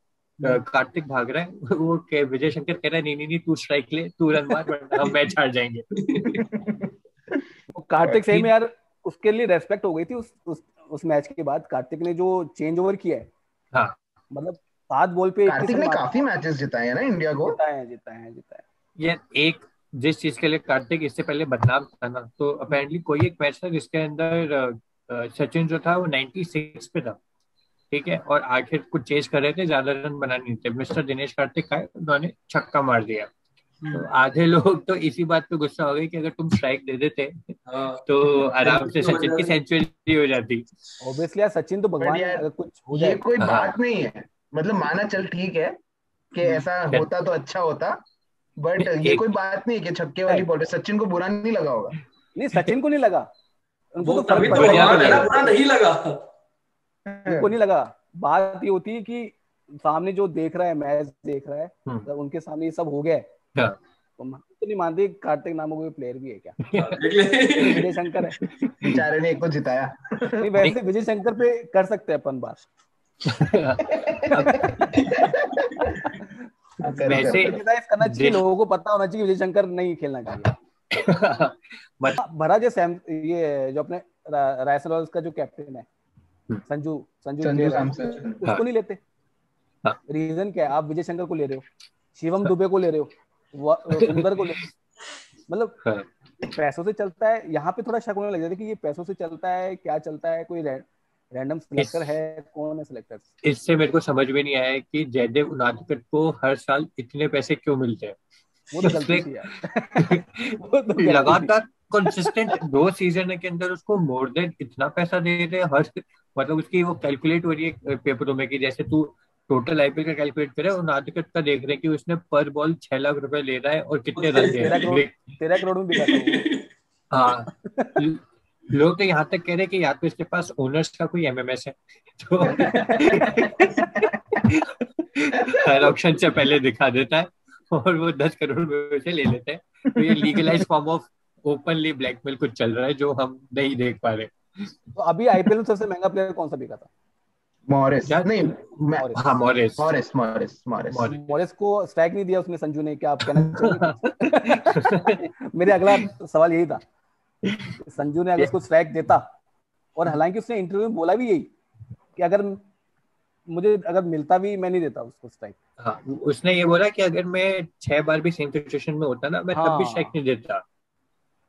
कार्तिक भाग रहा है, वो विजय शंकर कह रहा है नहीं तू स्ट्राइक ले, तू रन मार, हम मैच हार जाएंगे। कार्तिक सही में यार उसके लिए रेस्पेक्ट हो गई थी उस मैच के बाद। कार्तिक ने जो चेंज ओवर किया है, हाँ मतलब 7 बॉल पे कार्तिक ने काफी मैचेस जिताए हैं ना इंडिया को, जिताए हैं। ये एक जिस चीज के लिए कार्तिक इससे पहले बदनाम था ना, तो अपेरेंटली कोई एक मैच था जिसके अंदर सचिन जो था वो 96 पे था, ठीक है, और आखिर कुछ चेज कर रहे थे, ज्यादा रन बनाने नहीं थे, मिस्टर दिनेश कार्तिक आए, उन्होंने छक्का मार दिया। तो आधे लोग तो इसी बात पे गुस्सा हो गए कि अगर तुम स्ट्राइक दे देते तो आराम से सचिन की सेंचुरी हो जाती। ऑब्वियसली सचिन तो भगवान है, अगर कुछ हो जाए कोई बात नहीं है, मतलब माना चल ठीक है कि ऐसा होता तो अच्छा होता, बट ये कोई बात नहीं कि छक्के वाली बॉल पे सचिन को बुरा नहीं लगा होगा। नहीं, सचिन को नहीं लगा, उनको तो बुरा नहीं लगा, उनको नहीं लगा। बात ये होती है कि सामने जो देख रहा है, मैच देख रहा है, तो उनके सामने ये सब हो गया है, तो नहीं मानते। कार्तिक नाम कोई प्लेयर भी है क्या? विजय शंकर है बेचारे, ने एक को जिताया। वैसे विजय शंकर पे कर सकते हैं अपन बात। वैसे करना चाहिए, लोगों को पता होना चाहिए विजय शंकर नहीं खेलना चाहिए। भरा ये जो अपने रायसलॉर्स का जो कैप्टन है संजू सैमसन, उसको नहीं लेते। रीजन क्या है? आप विजय शंकर को ले रहे हो, शिवम दुबे को ले रहे हो, सुंदर को ले रहे हो, मतलब पैसों से चलता है। यहाँ पे थोड़ा शक होने लग जाता है कि ये पैसों से चलता है क्या चलता है, कोई रैंडम सिलेक्टर है, कौन है सिलेक्टर? इससे मेरे को समझ में नहीं आया कि जयदेव उनादकट को हर साल इतने पैसे क्यों मिलते हैं। वो तो गलती थी यार। लगातार कंसिस्टेंट 2 सीजन के अंदर उसको मोर देन इतना पैसा दे रहे हैं हर, मतलब उसकी वो कैलकुलेट हो रही है पेपरों में कि जैसे तू टोटल आईपीएल का कैलकुलेट करे, उनादकट का देख रहे हैं कि उसने पर बॉल 6 लाख रुपए ले रहा है और कितने रन दे रहा है, 13 करोड़ में बिका। हाँ, लोग तो यहाँ तक कह रहे कि या तो इसके पास ओनर्स का कोई एमएमएस है तो हर ऑप्शन से पहले दिखा देता है और वो 10 करोड़ में उसे ले लेते हैं। तो ये legalise form of openly blackmail कुछ चल रहा है जो हम नहीं देख पा रहे। तो अभी आईपीएल में सबसे महंगा प्लेयर कौन सा बिका था? मॉरिस को स्ट्राइक नहीं दिया उसने संजू ने, क्या आप कहना? मेरे अगला सवाल यही था, संजू ने अगर उसको स्ट्राइक देता, और हालांकि उसने इंटरव्यू में बोला भी यही कि अगर मुझे मिलता भी मैं नहीं देता उसको स्ट्राइक। हाँ, उसने ये बोला कि अगर मैं 6 बार भी सेम सिचुएशन में होता ना, मैं तब भी स्ट्राइक नहीं देता।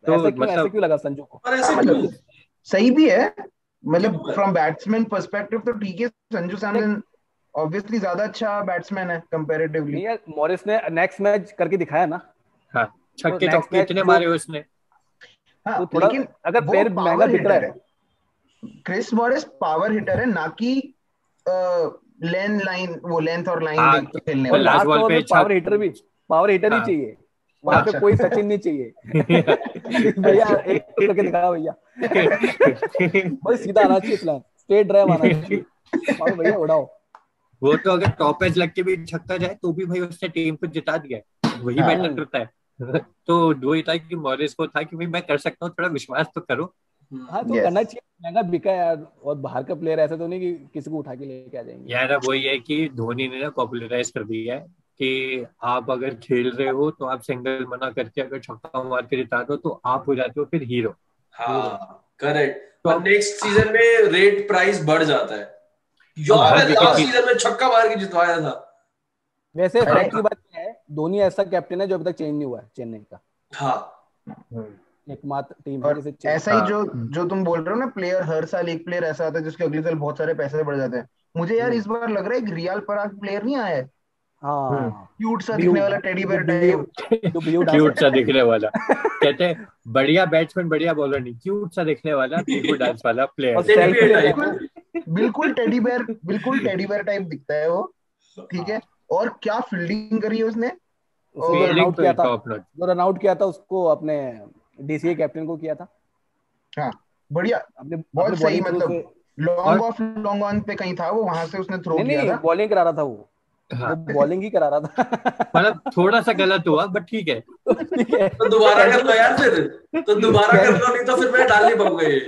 तो ऐसे क्यों लगा संजू को? और ऐसे क्यों? सही भी है, मतलब फ्रॉम बैट्समैन पर्सपेक्टिव तो ठीक है, संजू सैमसन ऑब्वियसली ज्यादा अच्छा बैट्समैन है कंपैरेटिवली। मॉरिस ने नेक्स्ट मैच करके दिखाया ना, छक्के चौके इतने मारे उसने। हाँ, तो लेकिन अगर पैर महंगा बिक रहा है, क्रिस मॉरिस पावर हिटर है, ना कि लेंथ और लाइन खेलने वाला। लास्ट बॉल पे पावर हिटर ही चाहिए वहां पे, कोई सचिन नहीं चाहिए। भैया एक तो करके दिखाओ भैया, बस सीधा आना चाहिए, स्ट्रेट ड्राइव आना चाहिए, भैया उड़ाओ। वो तो अगर टॉप एज लग के भी छक्का जाए तो भी भाई उसने टीम को जिता दिया, वही मैटर करता है। तो वो ही था कि मॉरिस को था कि मैं कर सकता हूँ, थोड़ा विश्वास तो करो। हाँ तो करना चाहिए, बिका यार, और बाहर का प्लेयर ऐसा तो नहीं कि किसी को उठा के लेके आ जाएंगे यार। अब वही है कि धोनी ने ना पॉपुलराइज कर दिया है कि आप अगर खेल रहे हो तो आप सिंगल मना करके अगर छक्का मार के जिता दो तो आप हो जाते हो फिर हीरो। हाँ करेक्ट। और नेक्स्ट सीजन में रेट प्राइस बढ़ जाता है, लास्ट सीजन में छक्का मार के जितवाया था। वैसे फैक्ट की बात है, धोनी ऐसा कैप्टन है जो अभी तक चेंज नहीं हुआ है चेन्नई का। हाँ एकमात्र टीम है ऐसा ही। जो तुम बोल रहे हो ना, प्लेयर हर साल एक प्लेयर ऐसा आता है जिसके अगले साल बहुत सारे पैसे बढ़ जाते हैं। मुझे यार इस बार लग रहा है एक रियल पराग प्लेयर नहीं आया है। हाँ क्यूट सा दिखने वाला टेडी बेयर टाइप, क्यूट सा दिखने वाला, कहते हैं बढ़िया बैट्समैन बढ़िया बॉलर नहीं, क्यूट सा दिखने वाला डांस वाला प्लेयर, बिल्कुल टेडी बेयर टाइप दिखता है वो। ठीक है, और क्या फील्डिंग करी है उसने, रन आउट किया था उसको अपने डीसीए कैप्टन को किया था। हाँ बढ़िया, बहुत सही, मतलब लॉन्ग ऑफ लॉन्ग ऑन पे कहीं था वो, वहां से उसने थ्रो किया था, बॉलिंग करा रहा था वो। हाँ। बॉलिंग ही करा रहा था, मतलब थोड़ा सा गलत हुआ बट ठीक है। तो दोबारा कर लो यार, फिर तो दोबारा कर लो, नहीं तो फिर मैं डाल नहीं पाऊंगा ये।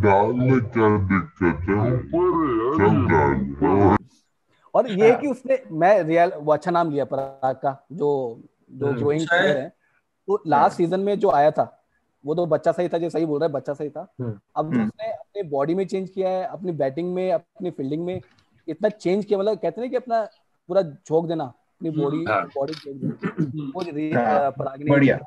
डाल में क्या दिक्कत है, ऊपर है। और ये कि उसने मैं रियल वो अच्छा नाम लिया पराग का, जो ग्रोइंग प्लेयर है। तो लास्ट सीजन में जो आया था वो तो बच्चा सही था, जो सही बोल रहा है बच्चा सही था। अब उसने अपने बॉडी में चेंज किया है, अपनी बैटिंग में, अपनी फील्डिंग में इतना चेंज किया, मतलब कहते हैं कि अपना पूरा झोंक देना, अपनी बॉडी झोंक देना, बढ़िया।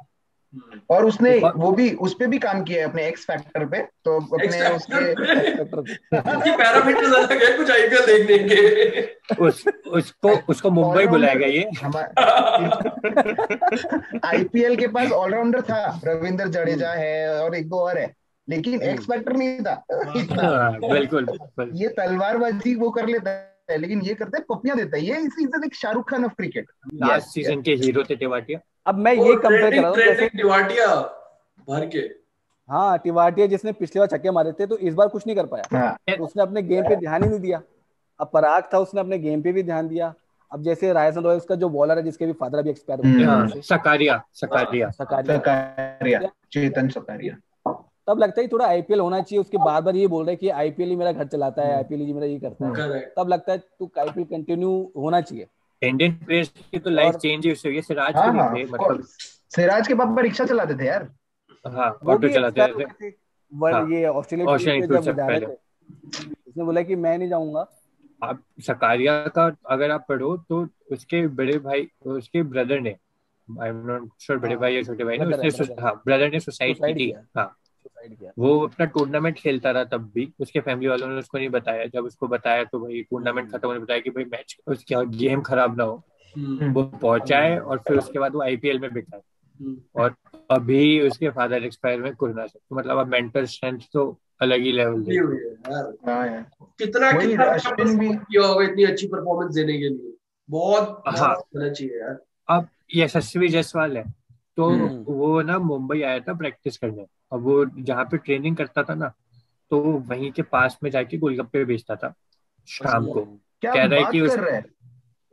और उसने वो भी उस पे भी काम किया है अपने एक्स फैक्टर पे, तो अपने उसके पैरामीटर्स अलग है कुछ, आईपीएल देखने के उसको मुंबई बुलाया गया। ये हमारा आईपीएल के पास ऑलराउंडर था, रविंद्र जडेजा है और एक दो और है, लेकिन एक्स फैक्टर नहीं था। बिल्कुल, ये तलवारबाजी वो कर लेता है, लेकिन ये करते हैं पपियां देता है ये। इस सीजन एक Shahrukh Khan of cricket, last season के हीरो थे टिवाटिया। अब मैं ये कंपेयर कर रहा हूं जैसे टिवाटिया भर के। हाँ टिवाटिया जिसने पिछले बार छक्के मारे थे तो इस बार कुछ नहीं कर पाया, उसने अपने गेम पे ध्यान ही नहीं दिया। अब पराग था, उसने अपने गेम पे भी ध्यान दिया। अब जैसे रायसन रॉयल्स का जो बॉलर है जिसके भी फादर अभी एक्सपायर हो गए, सकारिया, तब लगता है थोड़ा आईपीएल होना चाहिए। उसके बार-बार ये बोल रहे हैं कि आईपीएल ही मेरा घर चलाता है, आईपीएल ही मेरा ये करता है, तब लगता है तो आईपीएल कंटिन्यू होना चाहिए। इंडियन प्लेयर्स की तो लाइफ चेंज ही हुई है। सिराज के भी मतलब सिराज के पापा रिक्शा चलाते थे यार। हां ऑटो चलाते थे, वर्ल्ड ये ऑस्ट्रेलिया के जा रहे थे, उसने बोला कि मैं नहीं जाऊंगा। आप सकारिया का अगर आप पढ़ो तो उसके बड़े भाई, उसके ब्रदर ने, आई एम नॉट श्योर बड़े भाई या छोटे भाई ने, उसने हां ब्रदर ने सुसाइड की थी। हां वो अपना टूर्नामेंट खेलता रहा, तब भी उसके फैमिली वालों ने उसको नहीं बताया। जब उसको बताया तो भाई टूर्नामेंट खत्म होने बताया कि भाई मैच उसकी गेम खराब ना हो, वो पहुंचा है और फिर उसके बाद वो आईपीएल में बिका है। और अभी उसके फादर एक्सपायर में कोरोना से, मतलब अब मेंटल स्ट्रेंथ तो अलग ही लेवल है। कितना अश्विन भी किया होगा इतनी अच्छी परफॉर्मेंस देने के लिए, बहुत अच्छा चाहिए यार। अब यशस्वी जायसवाल है तो वो ना मुंबई आया था प्रैक्टिस करने, और वो जहाँ पे ट्रेनिंग करता था ना तो वहीं के पास में जाके गोलगप्पे बेचता था शाम को। कह रहा है कि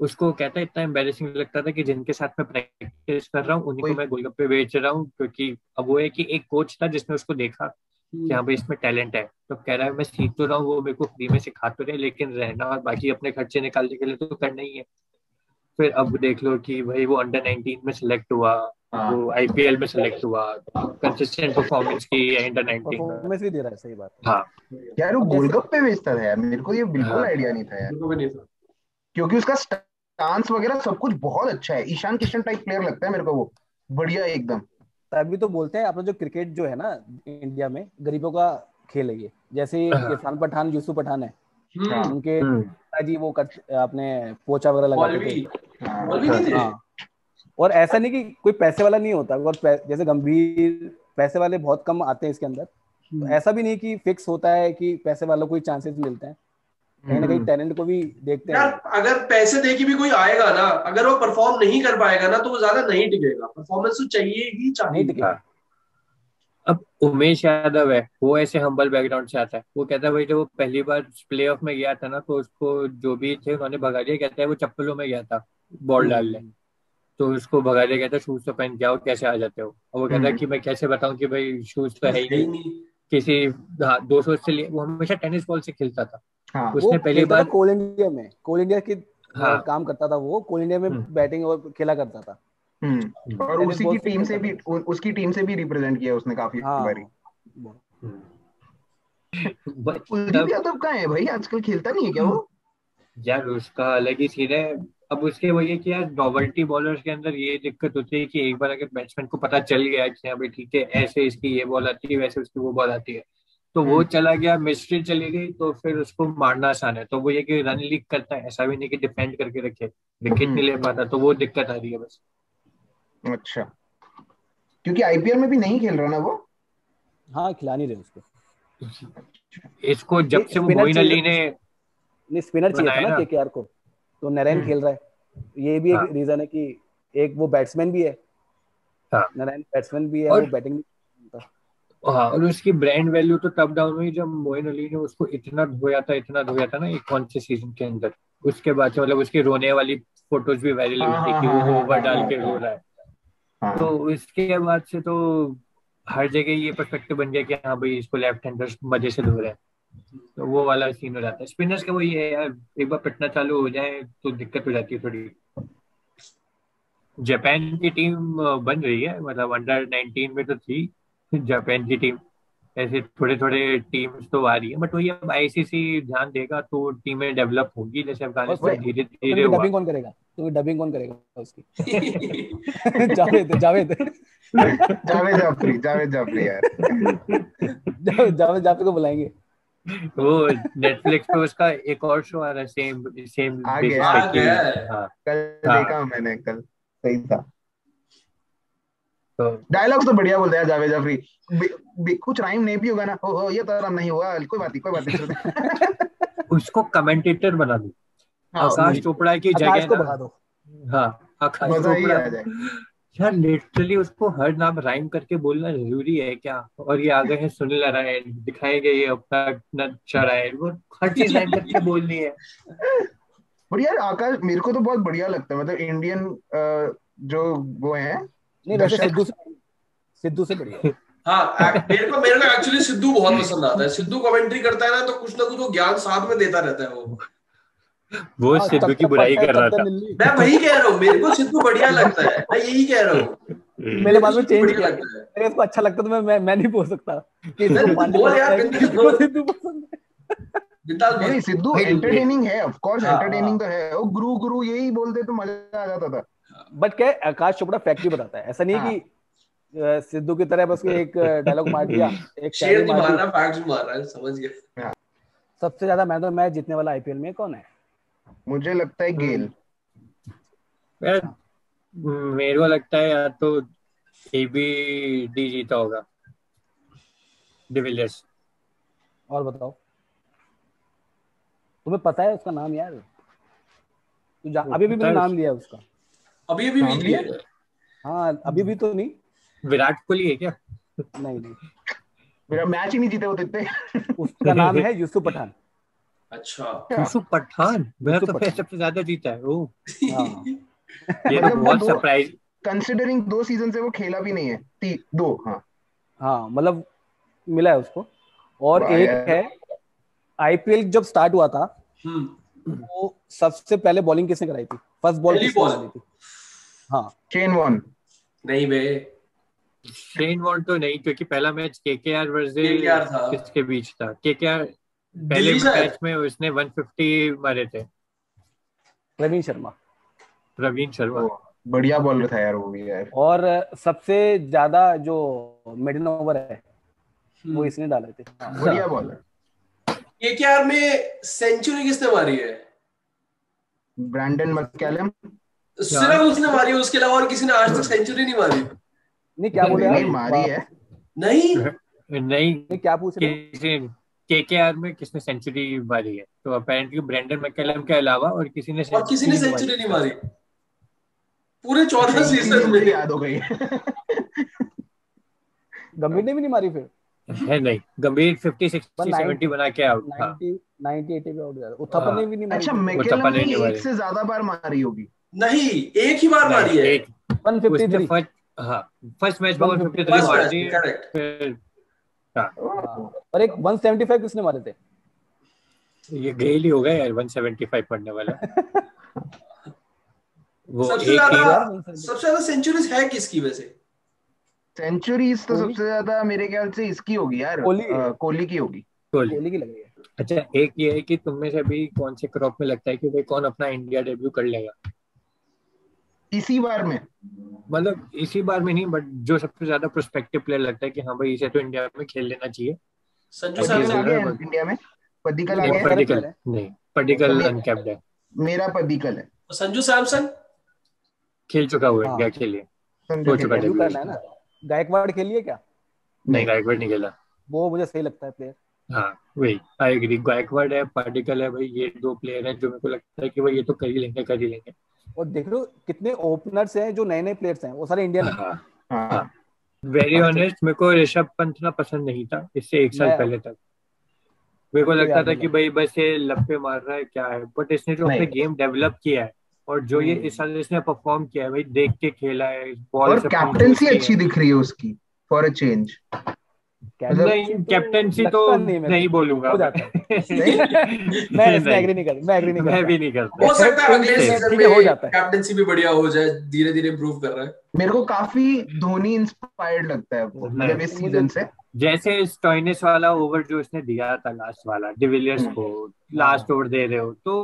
उसको कहता है इतना एम्बेरेसिंग लगता था कि जिनके साथ मैं प्रैक्टिस कर रहा हूँ उन्हीं को मैं गोलगप्पे बेच रहा हूँ, क्योंकि अब वो है कि एक कोच था जिसने उसको देखा कि हाँ भाई इसमें टैलेंट है। तो कह रहा है मैं सीख तो रहा हूँ, वो मेरे को फ्री में सिखा तो रहे, लेकिन रहना और बाकी अपने खर्चे निकालने के लिए तो करना ही है। फिर अब देख लो कि भाई वो अंडर 19 में सिलेक्ट हुआ, वो आईपीएल में सेलेक्ट हुआ, कंसिस्टेंट परफॉर्मेंस की इंटर 19 दे रहा है। सही बात है। हाँ यार वो गोलगप्पे बेचता था यार, मेरे को ये बिल्कुल आइडिया नहीं था यार, क्योंकि उसका स्टांस वगैरह सब कुछ बहुत अच्छा है। ईशान किशन टाइप प्लेयर लगता है मेरे को वो, बढ़िया एकदम। तभी तो बोलते हैं अपना जो क्रिकेट जो है ना इंडिया में गरीबों का खेल है ये। जैसे इरफान पठान, यूसुफ पठान है, उनके पिताजी वो अपने पोछा वगैरह लगाते थे। और ऐसा नहीं कि कोई पैसे वाला नहीं होता, और जैसे गंभीर पैसे वाले बहुत कम आते हैं इसके अंदर, तो ऐसा भी नहीं कि फिक्स होता है कि पैसे वालों को ही चांसेस मिलते हैं, कहीं ना कहीं टैलेंट को भी देखते हैं। अगर पैसे देके भी कोई आएगा ना, अगर वो परफॉर्म नहीं कर पाएगा ना तो वो ज्यादा नहीं टिकेगा, परफॉर्मेंस तो चाहिए ही चाहिए। अब उमेश यादव है, वो ऐसे हम्बल बैकग्राउंड से आता है, वो कहता है भाई जब वो पहली बार प्ले ऑफ में गया था ना तो उसको जो भी थे उन्होंने भगा दिया, कहता है वो चप्पलों में गया था बॉल डालने, तो उसको भगा दिया, कहता है शूज तो पहन के आओ, कैसे आ जाते हो। और वो कहता है कि मैं कैसे बताऊं कि भाई शूज तो है ही नहीं किसी, हाँ 200 से लिए, वो हमेशा टेनिस बॉल से खेलता था। हाँ, उसने पहली बार कोल इंडिया की काम करता था, वो कोल इंडिया में बैटिंग और खेला करता था। और उसकी टीम से भी रिप्रेजेंट किया उसने काफी बारी। कुलदीप यादव कहाँ है भाई, आजकल खेलता नहीं है क्या वो? यार उसका अलग ही सीन है। अब उसके वही है कि यार नॉवेल्टी बॉलर्स के अंदर ये दिक्कत होती है कि एक बार अगर बैट्समैन को पता चल गया कि हाँ भाई ठीक है ऐसे इसकी ये बॉल आती है वैसे उसकी वो बॉल आती है, तो वो चला गया, मिस्ट्री चली गई, तो फिर उसको मारना आसान है। तो वो ये कि रन लीक करता है, ऐसा भी नहीं कि डिफेंड करके रखे, विकेट नहीं ले पाता, तो वो दिक्कत आ रही है बस। अच्छा, क्योंकि आईपीएल में भी नहीं खेल रहा ना वो। हाँ, खिला नहीं रहे उसको, इसको जब से वो मोइन अली ने स्पिनर चाहिए था ना केकेआर को, तो नरेन खेल रहा है, ये भी एक रीजन है कि एक वो बैट्समैन भी है, नरेन बैट्समैन भी है, वो बैटिंग। हाँ, और उसकी ब्रांड वैल्यू तो तब डाउन हुई जब मोइन अली ने उसको इतना धोया था ना एक कौन से सीजन के अंदर, उसके बाद मतलब उसकी रोने वाली फोटोज भी वायरल हुई थी कि वो ओवर डाल के रो रहा है, तो उसके बाद से तो हर जगह ये परफेक्ट बन गया कि हाँ भाई इसको लेफ्ट हैंडर्स मजे से धो रहे हैं, तो वो वाला सीन हो जाता है। स्पिनर्स का वो ये है यार, एक बार पिटना चालू हो जाए तो दिक्कत हो जाती है थोड़ी। जापान की टीम बन रही है, मतलब अंडर 19 में तो थी जापान की टीम, ऐसे थोड़े थोड़े टीम्स तो आ रही है, बट वही अब आईसीसी ध्यान देगा तो टीमें डेवलप होगी, जैसे अफगानिस्तान धीरे धीरे। डबिंग कौन करेगा? तो डबिंग कौन करेगा उसकी? जावेद जाफरी यार, जावेद जाफरी को बुलाएंगे। वो नेटफ्लिक्स पे उसका एक और शो आ रहा है, सेम कल देखा मैंने, कल सही था। डायलॉग्स तो बढ़िया बोलते हैं जावेद जाफरी, कुछ राइम नहीं भी होगा ना, ओ ये तो राइम नहीं होगा, कोई बात नहीं। उसको कमेंटेटर बना दो, आकाश चोपड़ा की जगह को बना दो। हाँ, आकाश चोपड़ा यार, लिटरली उसको हर नाम राइम करके बोलना जरूरी है क्या? और ये आ गए हैं सुनील नारायण, दिखाएंगे ये अपना चराय, वो हर चीज राइम करके बोलनी है। और यार आकाश मेरे को तो बहुत बढ़िया लगता है, मतलब इंडियन जो वो है सिद्धू से बढ़िया। हाँ, मेरे को एक्चुअली सिद्धू बहुत पसंद आता है। सिद्धू कमेंट्री करता है ना तो कुछ ना कुछ वो ज्ञान साथ में देता रहता है। वो सिद्धू की बुराई कर रहा था। मैं वही कह रहा हूँ, मेरे को सिद्धू बढ़िया लगता है, मैं यही कह रहा हूँ। मेरे बात में चेंज किया, मेरे को अच्छा लगता तो मैं नहीं बोल सकता। सिद्धू एंटरटेनिंग है, ऑफ कोर्स एंटरटेनिंग तो है, वो गुरु यही बोलते तो मजा आ जाता था। बट क्या आकाश चोपड़ा फैक्ट भी बताता है, ऐसा नहीं कि सिद्धू की तरह बस एक डायलॉग मार दिया, एक शेर मारा, फैक्ट मारा है, समझ गया। सबसे ज्यादा मैन ऑफ मैच जीतने वाला आईपीएल में कौन है? मुझे लगता है गेल। मेरे को लगता है या तो एबीडी जीता होगा, डिविलियर्स। और बताओ, तुम्हें पता है उसका नाम? यार अभी भी मैंने नाम लिया उसका, अभी भी लिया। हाँ, अभी भी तो नहीं। विराट कोहली है क्या? नहीं, मेरा मैच ही नहीं जीते वो तो इतने। उसका नाम है यूसुफ पठान। अच्छा, यूसुफ पठान, मेरा तो सबसे ज्यादा जीता है वो। ये तो बहुत सरप्राइज, कंसीडरिंग 2 सीजन से वो खेला भी नहीं है। 2 हाँ, मतलब मिला है उसको। और एक है आईपीएल जब स्टार्ट हुआ था तो सबसे पहले बॉलिंग किसने कराई थी? फर्स्ट बॉल किसने डाली थी? हाँ, शेन वॉर्न। नहीं बे, शेन वॉर्न तो नहीं, क्योंकि पहला मैच केकेआर वर्सेस किसके बीच था? केकेआर पहले मैच में उसने 150 मारे थे। प्रवीण शर्मा बढ़िया बॉलर था यार वो भी यार। और सबसे ज्यादा जो मिडिल ओवर है वो इसने डाले थे, बढ़िया बॉलर। केकेआर में सेंचुरी किसने मारी है? ब्रैंडन मैककलम, सिर्फ उसने मारी है, उसके अलावा और किसी ने आज तक सेंचुरी नहीं मारी। नहीं, क्या बोल रहे हो? मारी है। नहीं, क्या पूछ रहे हो? केकेआर में किसने सेंचुरी मारी है? तो अपेरेंटली ब्रैंडन मैककलम के अलावा और किसी ने सेंचुरी नहीं मारी पूरे 14 सीजन में। याद हो गई गंभीर ने भी नहीं मारी फिर है नहीं, गंभीर 50 60 70 बना के आउट था, 90 80 पे आउट गया। उत्थापन ने भी नहीं मारी। अच्छा मैकेलम ने एक से ज्यादा बार मारी होगी। नहीं एक ही बार मारी है 153। हां फर्स्ट मैच में 153 मारी, करेक्ट। हां और एक 175 किसने मारे थे? ये गेल ही हो गया यार 175 पड़ने वाला। वो सबसे ज्यादा सेंचुरीज है किसकी वैसे? सेंचुरीज तो सबसे ज्यादा मेरे ख्याल से इसकी होगी यार, कोहली की होगी, कोहली की लग रही है। अच्छा एक ये है कि तुम में से अभी कौन से क्रॉप में लगता है कि भाई कौन अपना इंडिया डेब्यू कर लेगा इसी बार में? मतलब इसी बार में नहीं, बट जो सबसे ज्यादा प्रोस्पेक्टिव प्लेयर लगता है कि हाँ भाई इसे तो इंडिया में खेल लेना चाहिए। संजू सैमसन इंडिया में, पडिक्कल आ गया? पडिक्कल नहीं, पडिक्कल अनकैप्ड है, मेरा पडिक्कल है। संजू सैमसन खेल चुका हुआ है, खेलिए हो चुका है ना। गायकवाड़ खेलिए क्या? नहीं गायकवाड़ नहीं खेला, वो मुझे सही लगता है प्लेयर। हाँ वही आई एग्री, गायकवाड़ है, पार्टिकल है भाई, ये दो प्लेयर हैं जो मेरे को लगता है कि भाई ये तो कर ही लेंगे। और देख लो कितने ओपनर्स हैं जो नए नए प्लेयर्स हैं, वो सारे इंडियन हैं। वेरी ऑनेस्ट मेरे को ऋषभ पंत ना पसंद नहीं था, इससे एक साल पहले तक मेरे को लगता था कि भाई बस ये लपे मार रहा है क्या है, बट इसने जो अपने गेम डेवलप किया है और जो ये इस साल इसने परफॉर्म किया है भाई, देख के खेला है बॉल से, और कैप्टेंसी अच्छी दिख रही है उसकी फॉर अ चेंज। कैप्टेंसी तो नहीं बोलूंगा मैं, एग्री नहीं करता, मैं भी नहीं करता। हो सकता है अगले सीजन में हो जाता है, कैप्टेंसी भी बढ़िया हो जाए, धीरे-धीरे इंप्रूव कर रहा है। मेरे को काफी धोनी इंस्पायर्ड लगता है वो, मतलब इस सीजन से, जैसे स्टॉइनिस वाला ओवर जो इसने दिया था लास्ट वाला, डिविलियर्स को लास्ट ओवर दे रहे हो तो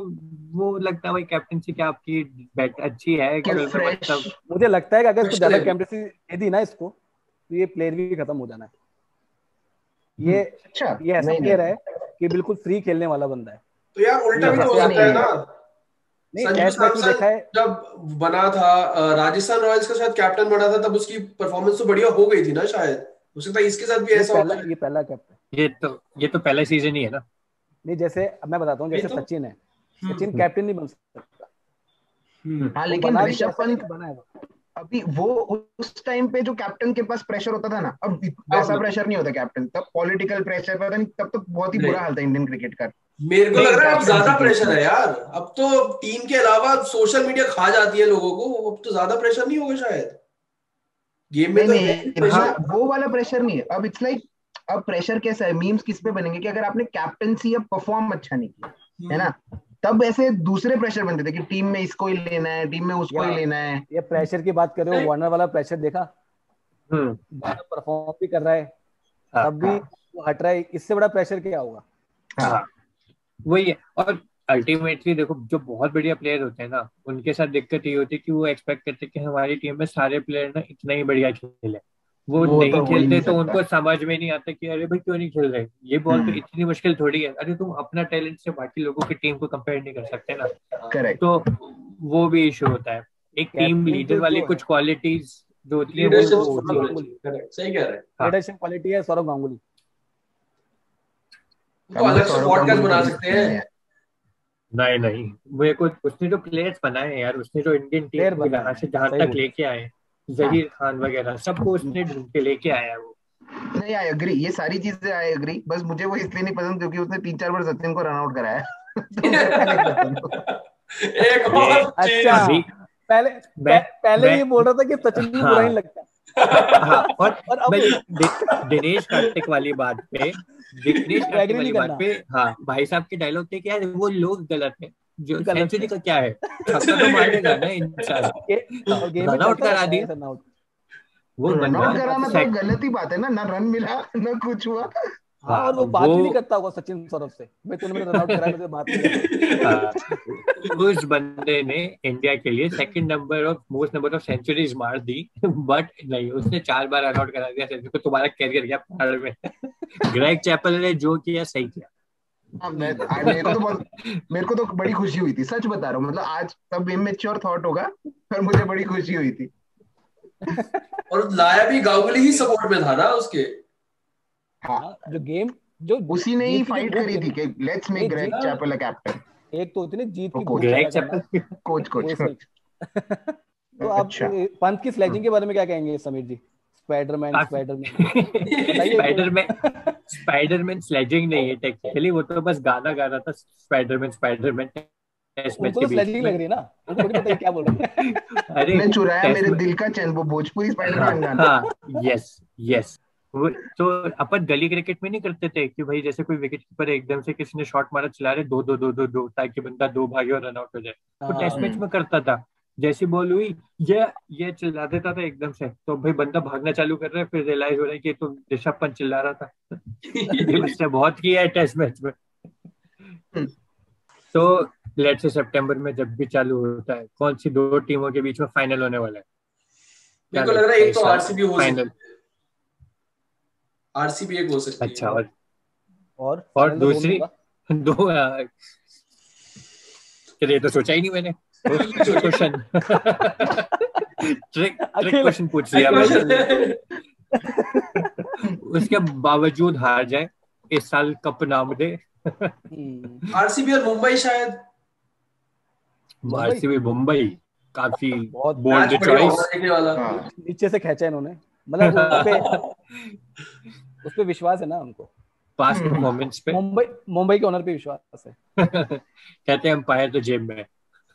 वो लगता है भाई कैप्टेंसी क्या आपकी बैट अच्छी है। मुझे लगता है कि अगर ज्यादा कैप्टेंसी दे दी ना इसको तो ये प्लेयर भी खत्म हो जाना है। ये अच्छा ये ऐसा प्लेयर है कि बिल्कुल फ्री खेलने वाला बंदा है, तो यार उल्टा भी हो सकता है ना। संजू सैमसन देखा है जब बना था राजस्थान रॉयल्स के साथ कैप्टन बना था, तब उसकी परफॉर्मेंस तो बढ़िया हो गई थी ना, शायद हो सकता है इसके साथ भी ऐसा हो। ये पहला कैप्टन, ये तो पहला सीजन ही है ना। नहीं जैसे मैं बताता हूँ, जैसे सचिन है, सचिन कैप्टन नहीं बन सकता, लेकिन ऋषभ पंत बना है अभी। वो उस टाइम पे जो कैप्टन के पास प्रेशर होता था ना, अब ऐसा प्रेशर नहीं होता कैप्टन, तब पॉलिटिकल प्रेशर पता नहीं, तब तो बहुत ही बुरा हाल था इंडियन क्रिकेट का। मेरे को लग रहा है अब ज्यादा प्रेशर है यार, अब तो टीम के अलावा सोशल मीडिया खा जाती है लोगों को, अब तो ज्यादा प्रेशर नहीं होगा शायद गेम में। नहीं वो वाला प्रेशर नहीं है अब, इट्स लाइक अब प्रेशर कैसा है, मीम्स किस पे बनेंगे कि अगर आपने कैप्टनसी या परफॉर्म अच्छा नहीं किया है ना, तब ऐसे दूसरे प्रेशर बनते थे कि टीम में इसको ही लेना है, टीम में उसको ही लेना है। ये प्रेशर की बात कर रहे हो, वार्नर वाला प्रेशर देखा, परफॉर्म भी कर रहा है तब भी वो हट रहा है, इससे बड़ा प्रेशर क्या होगा? वही है। और अल्टीमेटली देखो जो बहुत बढ़िया प्लेयर होते हैं ना, उनके साथ दिक्कत ये होती है कि वो एक्सपेक्ट करते हैं कि हमारी टीम में सारे प्लेयर ना इतना ही बढ़िया खेले, वो नहीं खेलते तो उनको समझ में नहीं आता कि अरे भाई क्यों नहीं खेल रहे, ये बॉल तो इतनी मुश्किल थोड़ी है। अरे तुम अपना टैलेंट से बाकी लोगों की टीम को कंपेयर नहीं कर सकते ना। करेक्ट, तो वो भी इशू होता है। एक टीम लीडर वाली कुछ क्वालिटीज जो होती है, सही कह रहे हैं, लीडरशिप क्वालिटी है सौरव गांगुली, पॉडकास्ट बना सकते हैं। नहीं मेरे को उसने जो प्लेयर्स बनाए हैं यार, उसने जो इंडियन टीम को जहां से जहां तक लेके आए, जहीर खान वगैरह सबको उसने ढूंढ के लेके आया है वो। नहीं आई एग्री, ये सारी चीजें आई एग्री, बस मुझे वो इसलिए नहीं पसंद क्योंकि उसने 3-4 बार सचिन को रन आउट कराया। एक और अच्छा पहले ये बोल रहा था कि सचिन भी बुरा ही लगता है। और अब दिनेश कार्तिक वाली बात पे, दिनेश कार्तिक वाली बात पे हाँ भाई साहब के डायलॉग थे कि यार वो लोग गलत है, जो सेंचुरी का क्या है, छक्का तो मारेगा ना इंसान, रन आउट करा दिए। वो रन आउट कराना तो गलत ही बात है ना, ना रन मिला ना कुछ हुआ। हाँ और वो बात भी नहीं करता होगा सचिन सौरभ से, मैं तुमने रन आउट कराया मुझे बात नहीं। उस बंदे ने इंडिया के लिए second number of most number of centuries मार दी, बट नहीं उसने 4 बार रन आउट करा दिया सेंचुरी को, तुम्हारा कैरियर गया पहाड़ में। ग्रेग चैपल ने जो किया सही किया। मेरे को तो बड़ी खुशी हुई थी, सच बता रहा हूँ, मतलब आज तब इमेच्योर थॉट होगा पर मुझे बड़ी खुशी हुई थी। और लाया भी गांगुली ही सपोर्ट में था ना उसके। हाँ जो गेम जो उसी ने ही फाइट करी थी कि let's make Greg Chappell a captain, एक तो होती ना जीत की, ग्रेग चैपल कोच। तो आप पंत की स्लेजिंग के बारे में क्या कहेंगे समीर जी? स्पाइडरमैन स्लेजिंग नहीं है टेक्निकली, वो तो बस गाना गा रहा था स्पाइडरमैन टेस्ट मैच के बीच में। स्लेजिंग लग रही है ना, उनको नहीं पता क्या बोल रहा है। अरे मैं चुराया मेरे दिल का चैन, वो भोजपुरी स्पाइडरमैन गाना। हां यस यस, तो अपन गली क्रिकेट में नहीं करते थे कि भाई जैसे कोई विकेट कीपर एकदम से किसी ने शॉट मारा, चिल्ला रहे दो दो दो दो दो, ताकि बंदा दो भागे और रन आउट हो जाए। तो टेस्ट मैच में करता था, जैसी बॉल हुई ये चिल्ला देता था एकदम से, तो भाई बंदा भागना चालू कर रहा है, फिर रियलाइज हो रहा है कि तो ऋषभ पंत चिल्ला रहा था। इसने बहुत किया है टेस्ट मैच में। तो लेट्स से सितंबर में जब भी चालू होता है, कौन सी दो टीमों के बीच में फाइनल होने वाला है? मेरे को लग रहा है एक तो आरसीबी हो सकती है, आरसीबी एक हो सकती है। अच्छा, और दूसरी दो ये तो सोचा ही नहीं मैंने। ट्रिक क्वेश्चन पूछ लिया मैंने। उसके बावजूद हार जाए, इस साल कप नाम दे। आरसीबी और मुंबई, शायद आरसीबी मुंबई काफी बहुत बोल्ड चॉइस, नीचे से खेचा इन्होंने, मतलब उसपे विश्वास है ना उनको, पास्ट मोमेंट्स पे मुंबई के ओनर पे विश्वास है। कहते हैं अंपायर तो जेब में।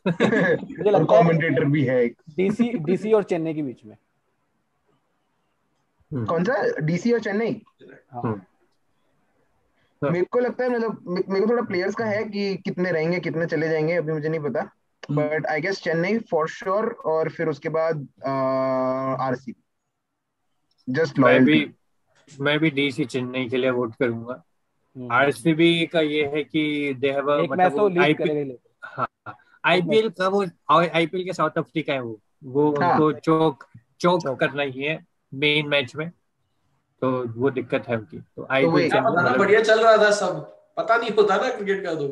मुझे लगता है कमेंटेटर भी है एक, डीसी और चेन्नई के बीच में। कौन सा? डीसी और चेन्नई। हाँ, मेरे को लगता है, मतलब मेरे को थोड़ा प्लेयर्स का है कि कितने रहेंगे कितने चले जाएंगे अभी मुझे नहीं पता, but I guess Chennai for sure, और फिर उसके बाद आरसीबी। मैं भी डीसी चेन्नई के लिए वोट करूंगा। आरसीबी का ये है कि दे हैव अ, मतलब आईपीएल, हां आईपीएल का वो, आईपीएल के साउथ अफ्रीका है वो उनको चोक करना ही है मेन मैच में, तो वो दिक्कत है उनकी। तो आईपीएल बढ़िया चल रहा था, सब पता नहीं होता ना क्रिकेट का। तो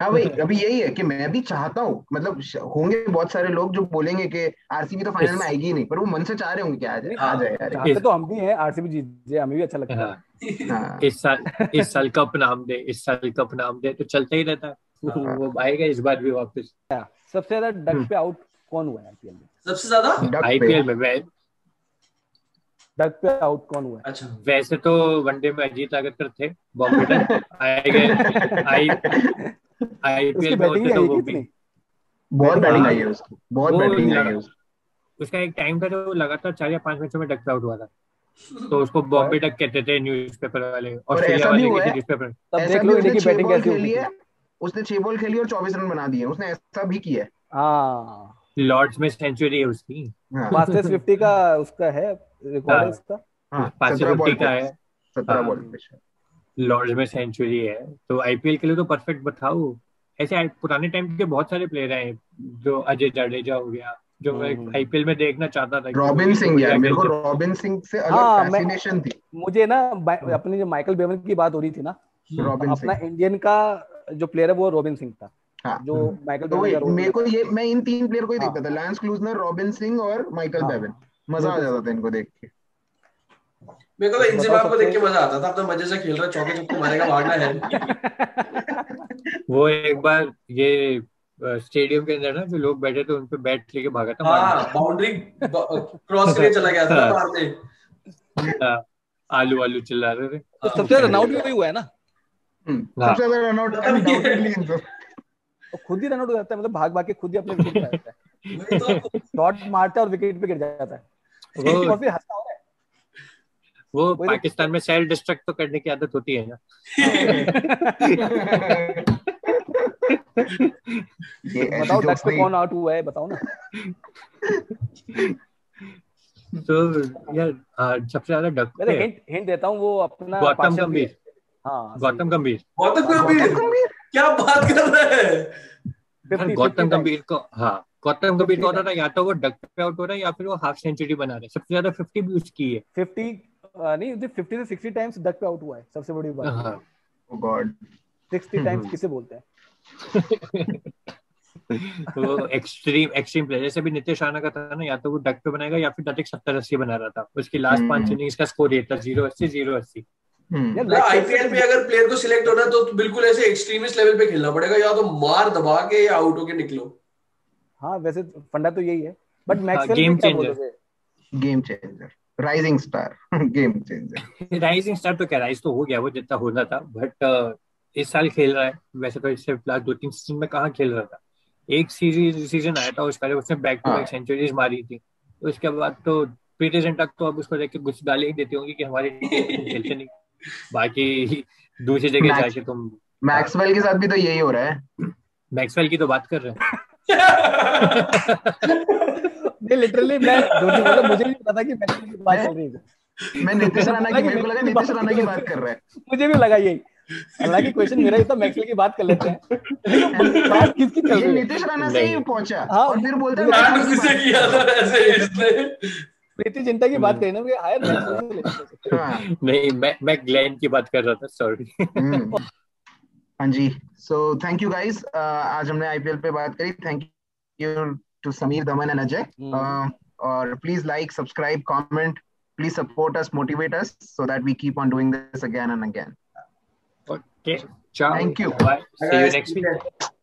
हाँ भाई, अभी यही है कि मैं भी चाहता हूँ, मतलब होंगे बहुत सारे लोग जो बोलेंगे कि आरसीबी तो फाइनल में आएगी नहीं, पर वो मन से चाह रहे होंगे कि आ जाए यार। तो हम भी हैं, आरसीबी जीत जाए, हमें भी अच्छा लगता है। हाँ। इस साल कप नाम दे, तो चलता ही रहता है। वो आएगा इस बार भी वापस। सबसे ज्यादा डक पे आउट कौन हुआ है आईपीएल में? सबसे ज्यादा आईपीएल में डक पे आउट कौन हुआ? अच्छा, वैसे तो वनडे में अजीत आगरकर थे, बॉम्बेटर आए गए। आईपीएल में बहुत बैटिंग आई है उसकी, उसका एक टाइम था जो लगातार 4 या 5 मैचों में डक आउट हुआ था, तो उसको बॉम्बे डक कहते थे न्यूज़पेपर वाले, ऑस्ट्रेलिया वाले के न्यूज़पेपर। तब देख लो इनकी बैटिंग कैसी हुई है, उसने 6 बॉल खेली और 24 रन बना दिए, उसने ऐसा भी किया है। हां, लॉर्ड्स में सेंचुरी है उसकी, फास्टेस्ट 50 का उसका है रिकॉर्ड इसका। हां, 50 का है, 17 बॉल पे लॉर्ड्स में सेंचुरी है, तो आईपीएल के लिए तो परफेक्ट बताओ। ऐसे पुराने टाइम के बहुत सारे प्लेयर हैं, जो अजय जाडेजा हो गया, जो मैं आईपीएल में देखना चाहता था। रॉबिन सिंह यार, मेरे को रॉबिन सिंह से अलग फैसिनेशन थी। मुझे ना अपनी जो माइकल बेवन की बात हो रही थी ना, अपना इंडियन का जो प्लेयर है वो रॉबिन सिंह था, जो माइकल बेवन। मेरे को ये, मैं इन 3 प्लेयर को ही देखता था, लैंस क्लूजनर, रॉबिन सिंह और माइकल बेवन। मजा आ जाता था इनको देख के। मेरे को तो इन सब को देख के मजा आता था, अपना मजे से खेल रहा, चौके छक्के मारेगा, भागना है। वो एक बार ये स्टेडियम के अंदर ना जो लोग बैठे थे उन पे बैट लेके भागा था। हां, बाउंड्री क्रॉस करके चला गया था बाहर से। आलू चिल्ला रहे थे। सबसे ज्यादा रन आउट भी हुआ है ना, सबसे ज्यादा रन आउट अनडाउटेडली, खुद ही रन आउट हो जाता है, मतलब भाग के खुद ही अपने विकेट पे आता है, शॉट मारता है और विकेट पे गिर जाता है। वो काफी हंसता है, वो पाकिस्तान में सेल्फ डिस्ट्रक्ट तो करने की आदत होती है ना। बताओ डक पे कौन आउट हुआ है, बताओ ना। तो यार सबसे ज्यादा डक पे, मैं हिंट देता हूँ, वो अपना गौतम गंभीर। क्या बात कर रहे हैं? गौतम गंभीर को होता था, या तो वो डक पे आउट हो रहा है या फिर वो हाफ सेंचुरी बना रहे। सबसे ज्यादा 50 भी उसकी है, 50 से 60 टाइम्स डक पे आउट हुआ है, सबसे बड़ी बात। ओह गॉड, 60 टाइम्स किसे बोलते हैं? तो एक्सट्रीम प्लेयर, जैसे भी नितेश राणा का था ना, या तो वो डक पे बनाएगा या फिर डायरेक्ट 70-80 बना रहा था। उसकी लास्ट 5 इनिंग्स का स्कोर ये था 0-80। आईपीएल में अगर प्लेयर को सिलेक्ट होना तो बिल्कुल ऐसे एक्सट्रीमिस्ट लेवल पे खेलना पड़ेगा, या तो मार दबा के या आउट होके निकलो। हाँ, वैसे फंडा तो यही है, but Maxwell game changer rising star game changer. Rising star तो क्या, राइज तो हो गया वो जितना होना था, बट इस साल खेल रहा है। वैसे तो इससे लास्ट 2-3 सीजन में कहाँ खेल रहा था, एक सीरीज सीजन आया था उसके बाद उसने बैक टू बैक सेंचुरीज मारी थी। उसके बाद तो प्रीसीजन तक तो अब उसको देख के कुछ गाली ही देते होंगे कि हमारे खेलते नहीं, बाकी दूसरी जगह जाके तुम। मैक्सवेल के साथ भी तो यही हो रहा है। मैक्सवेल की तो बात कर रहे हैं लिटरली मैं मतलब मुझे नहीं पता कि मैक्सवेल की बात चल रही है। मैं नीतीश राणा की, मेरे को लगा नीतीश राणा की बात कर रहा है, मुझे भी लगा यही। हालांकि क्वेश्चन मेरा ही था, मैक्सवेल की बात कर लेते हैं, लेकिन बात किसकी चल रही है? नीतीश राणा से ही पहुंचा और फिर बोलते हैं मैंने किससे किया था ऐसे, इसलिए प्रीति जिंटा की बात करी ना मुझे हायर नहीं, मैं ग्लेन की बात कर रहा था, सॉरी। हाँ जी, सो थैंक यू गाइस, आज हमने आईपीएल पे बात करी। Thank you to Sameer, Daman and Ajay, और please like, subscribe, comment, please support us, motivate us, so that we keep on doing this again and again. Okay. Ciao. Thank you. Bye. See you next week.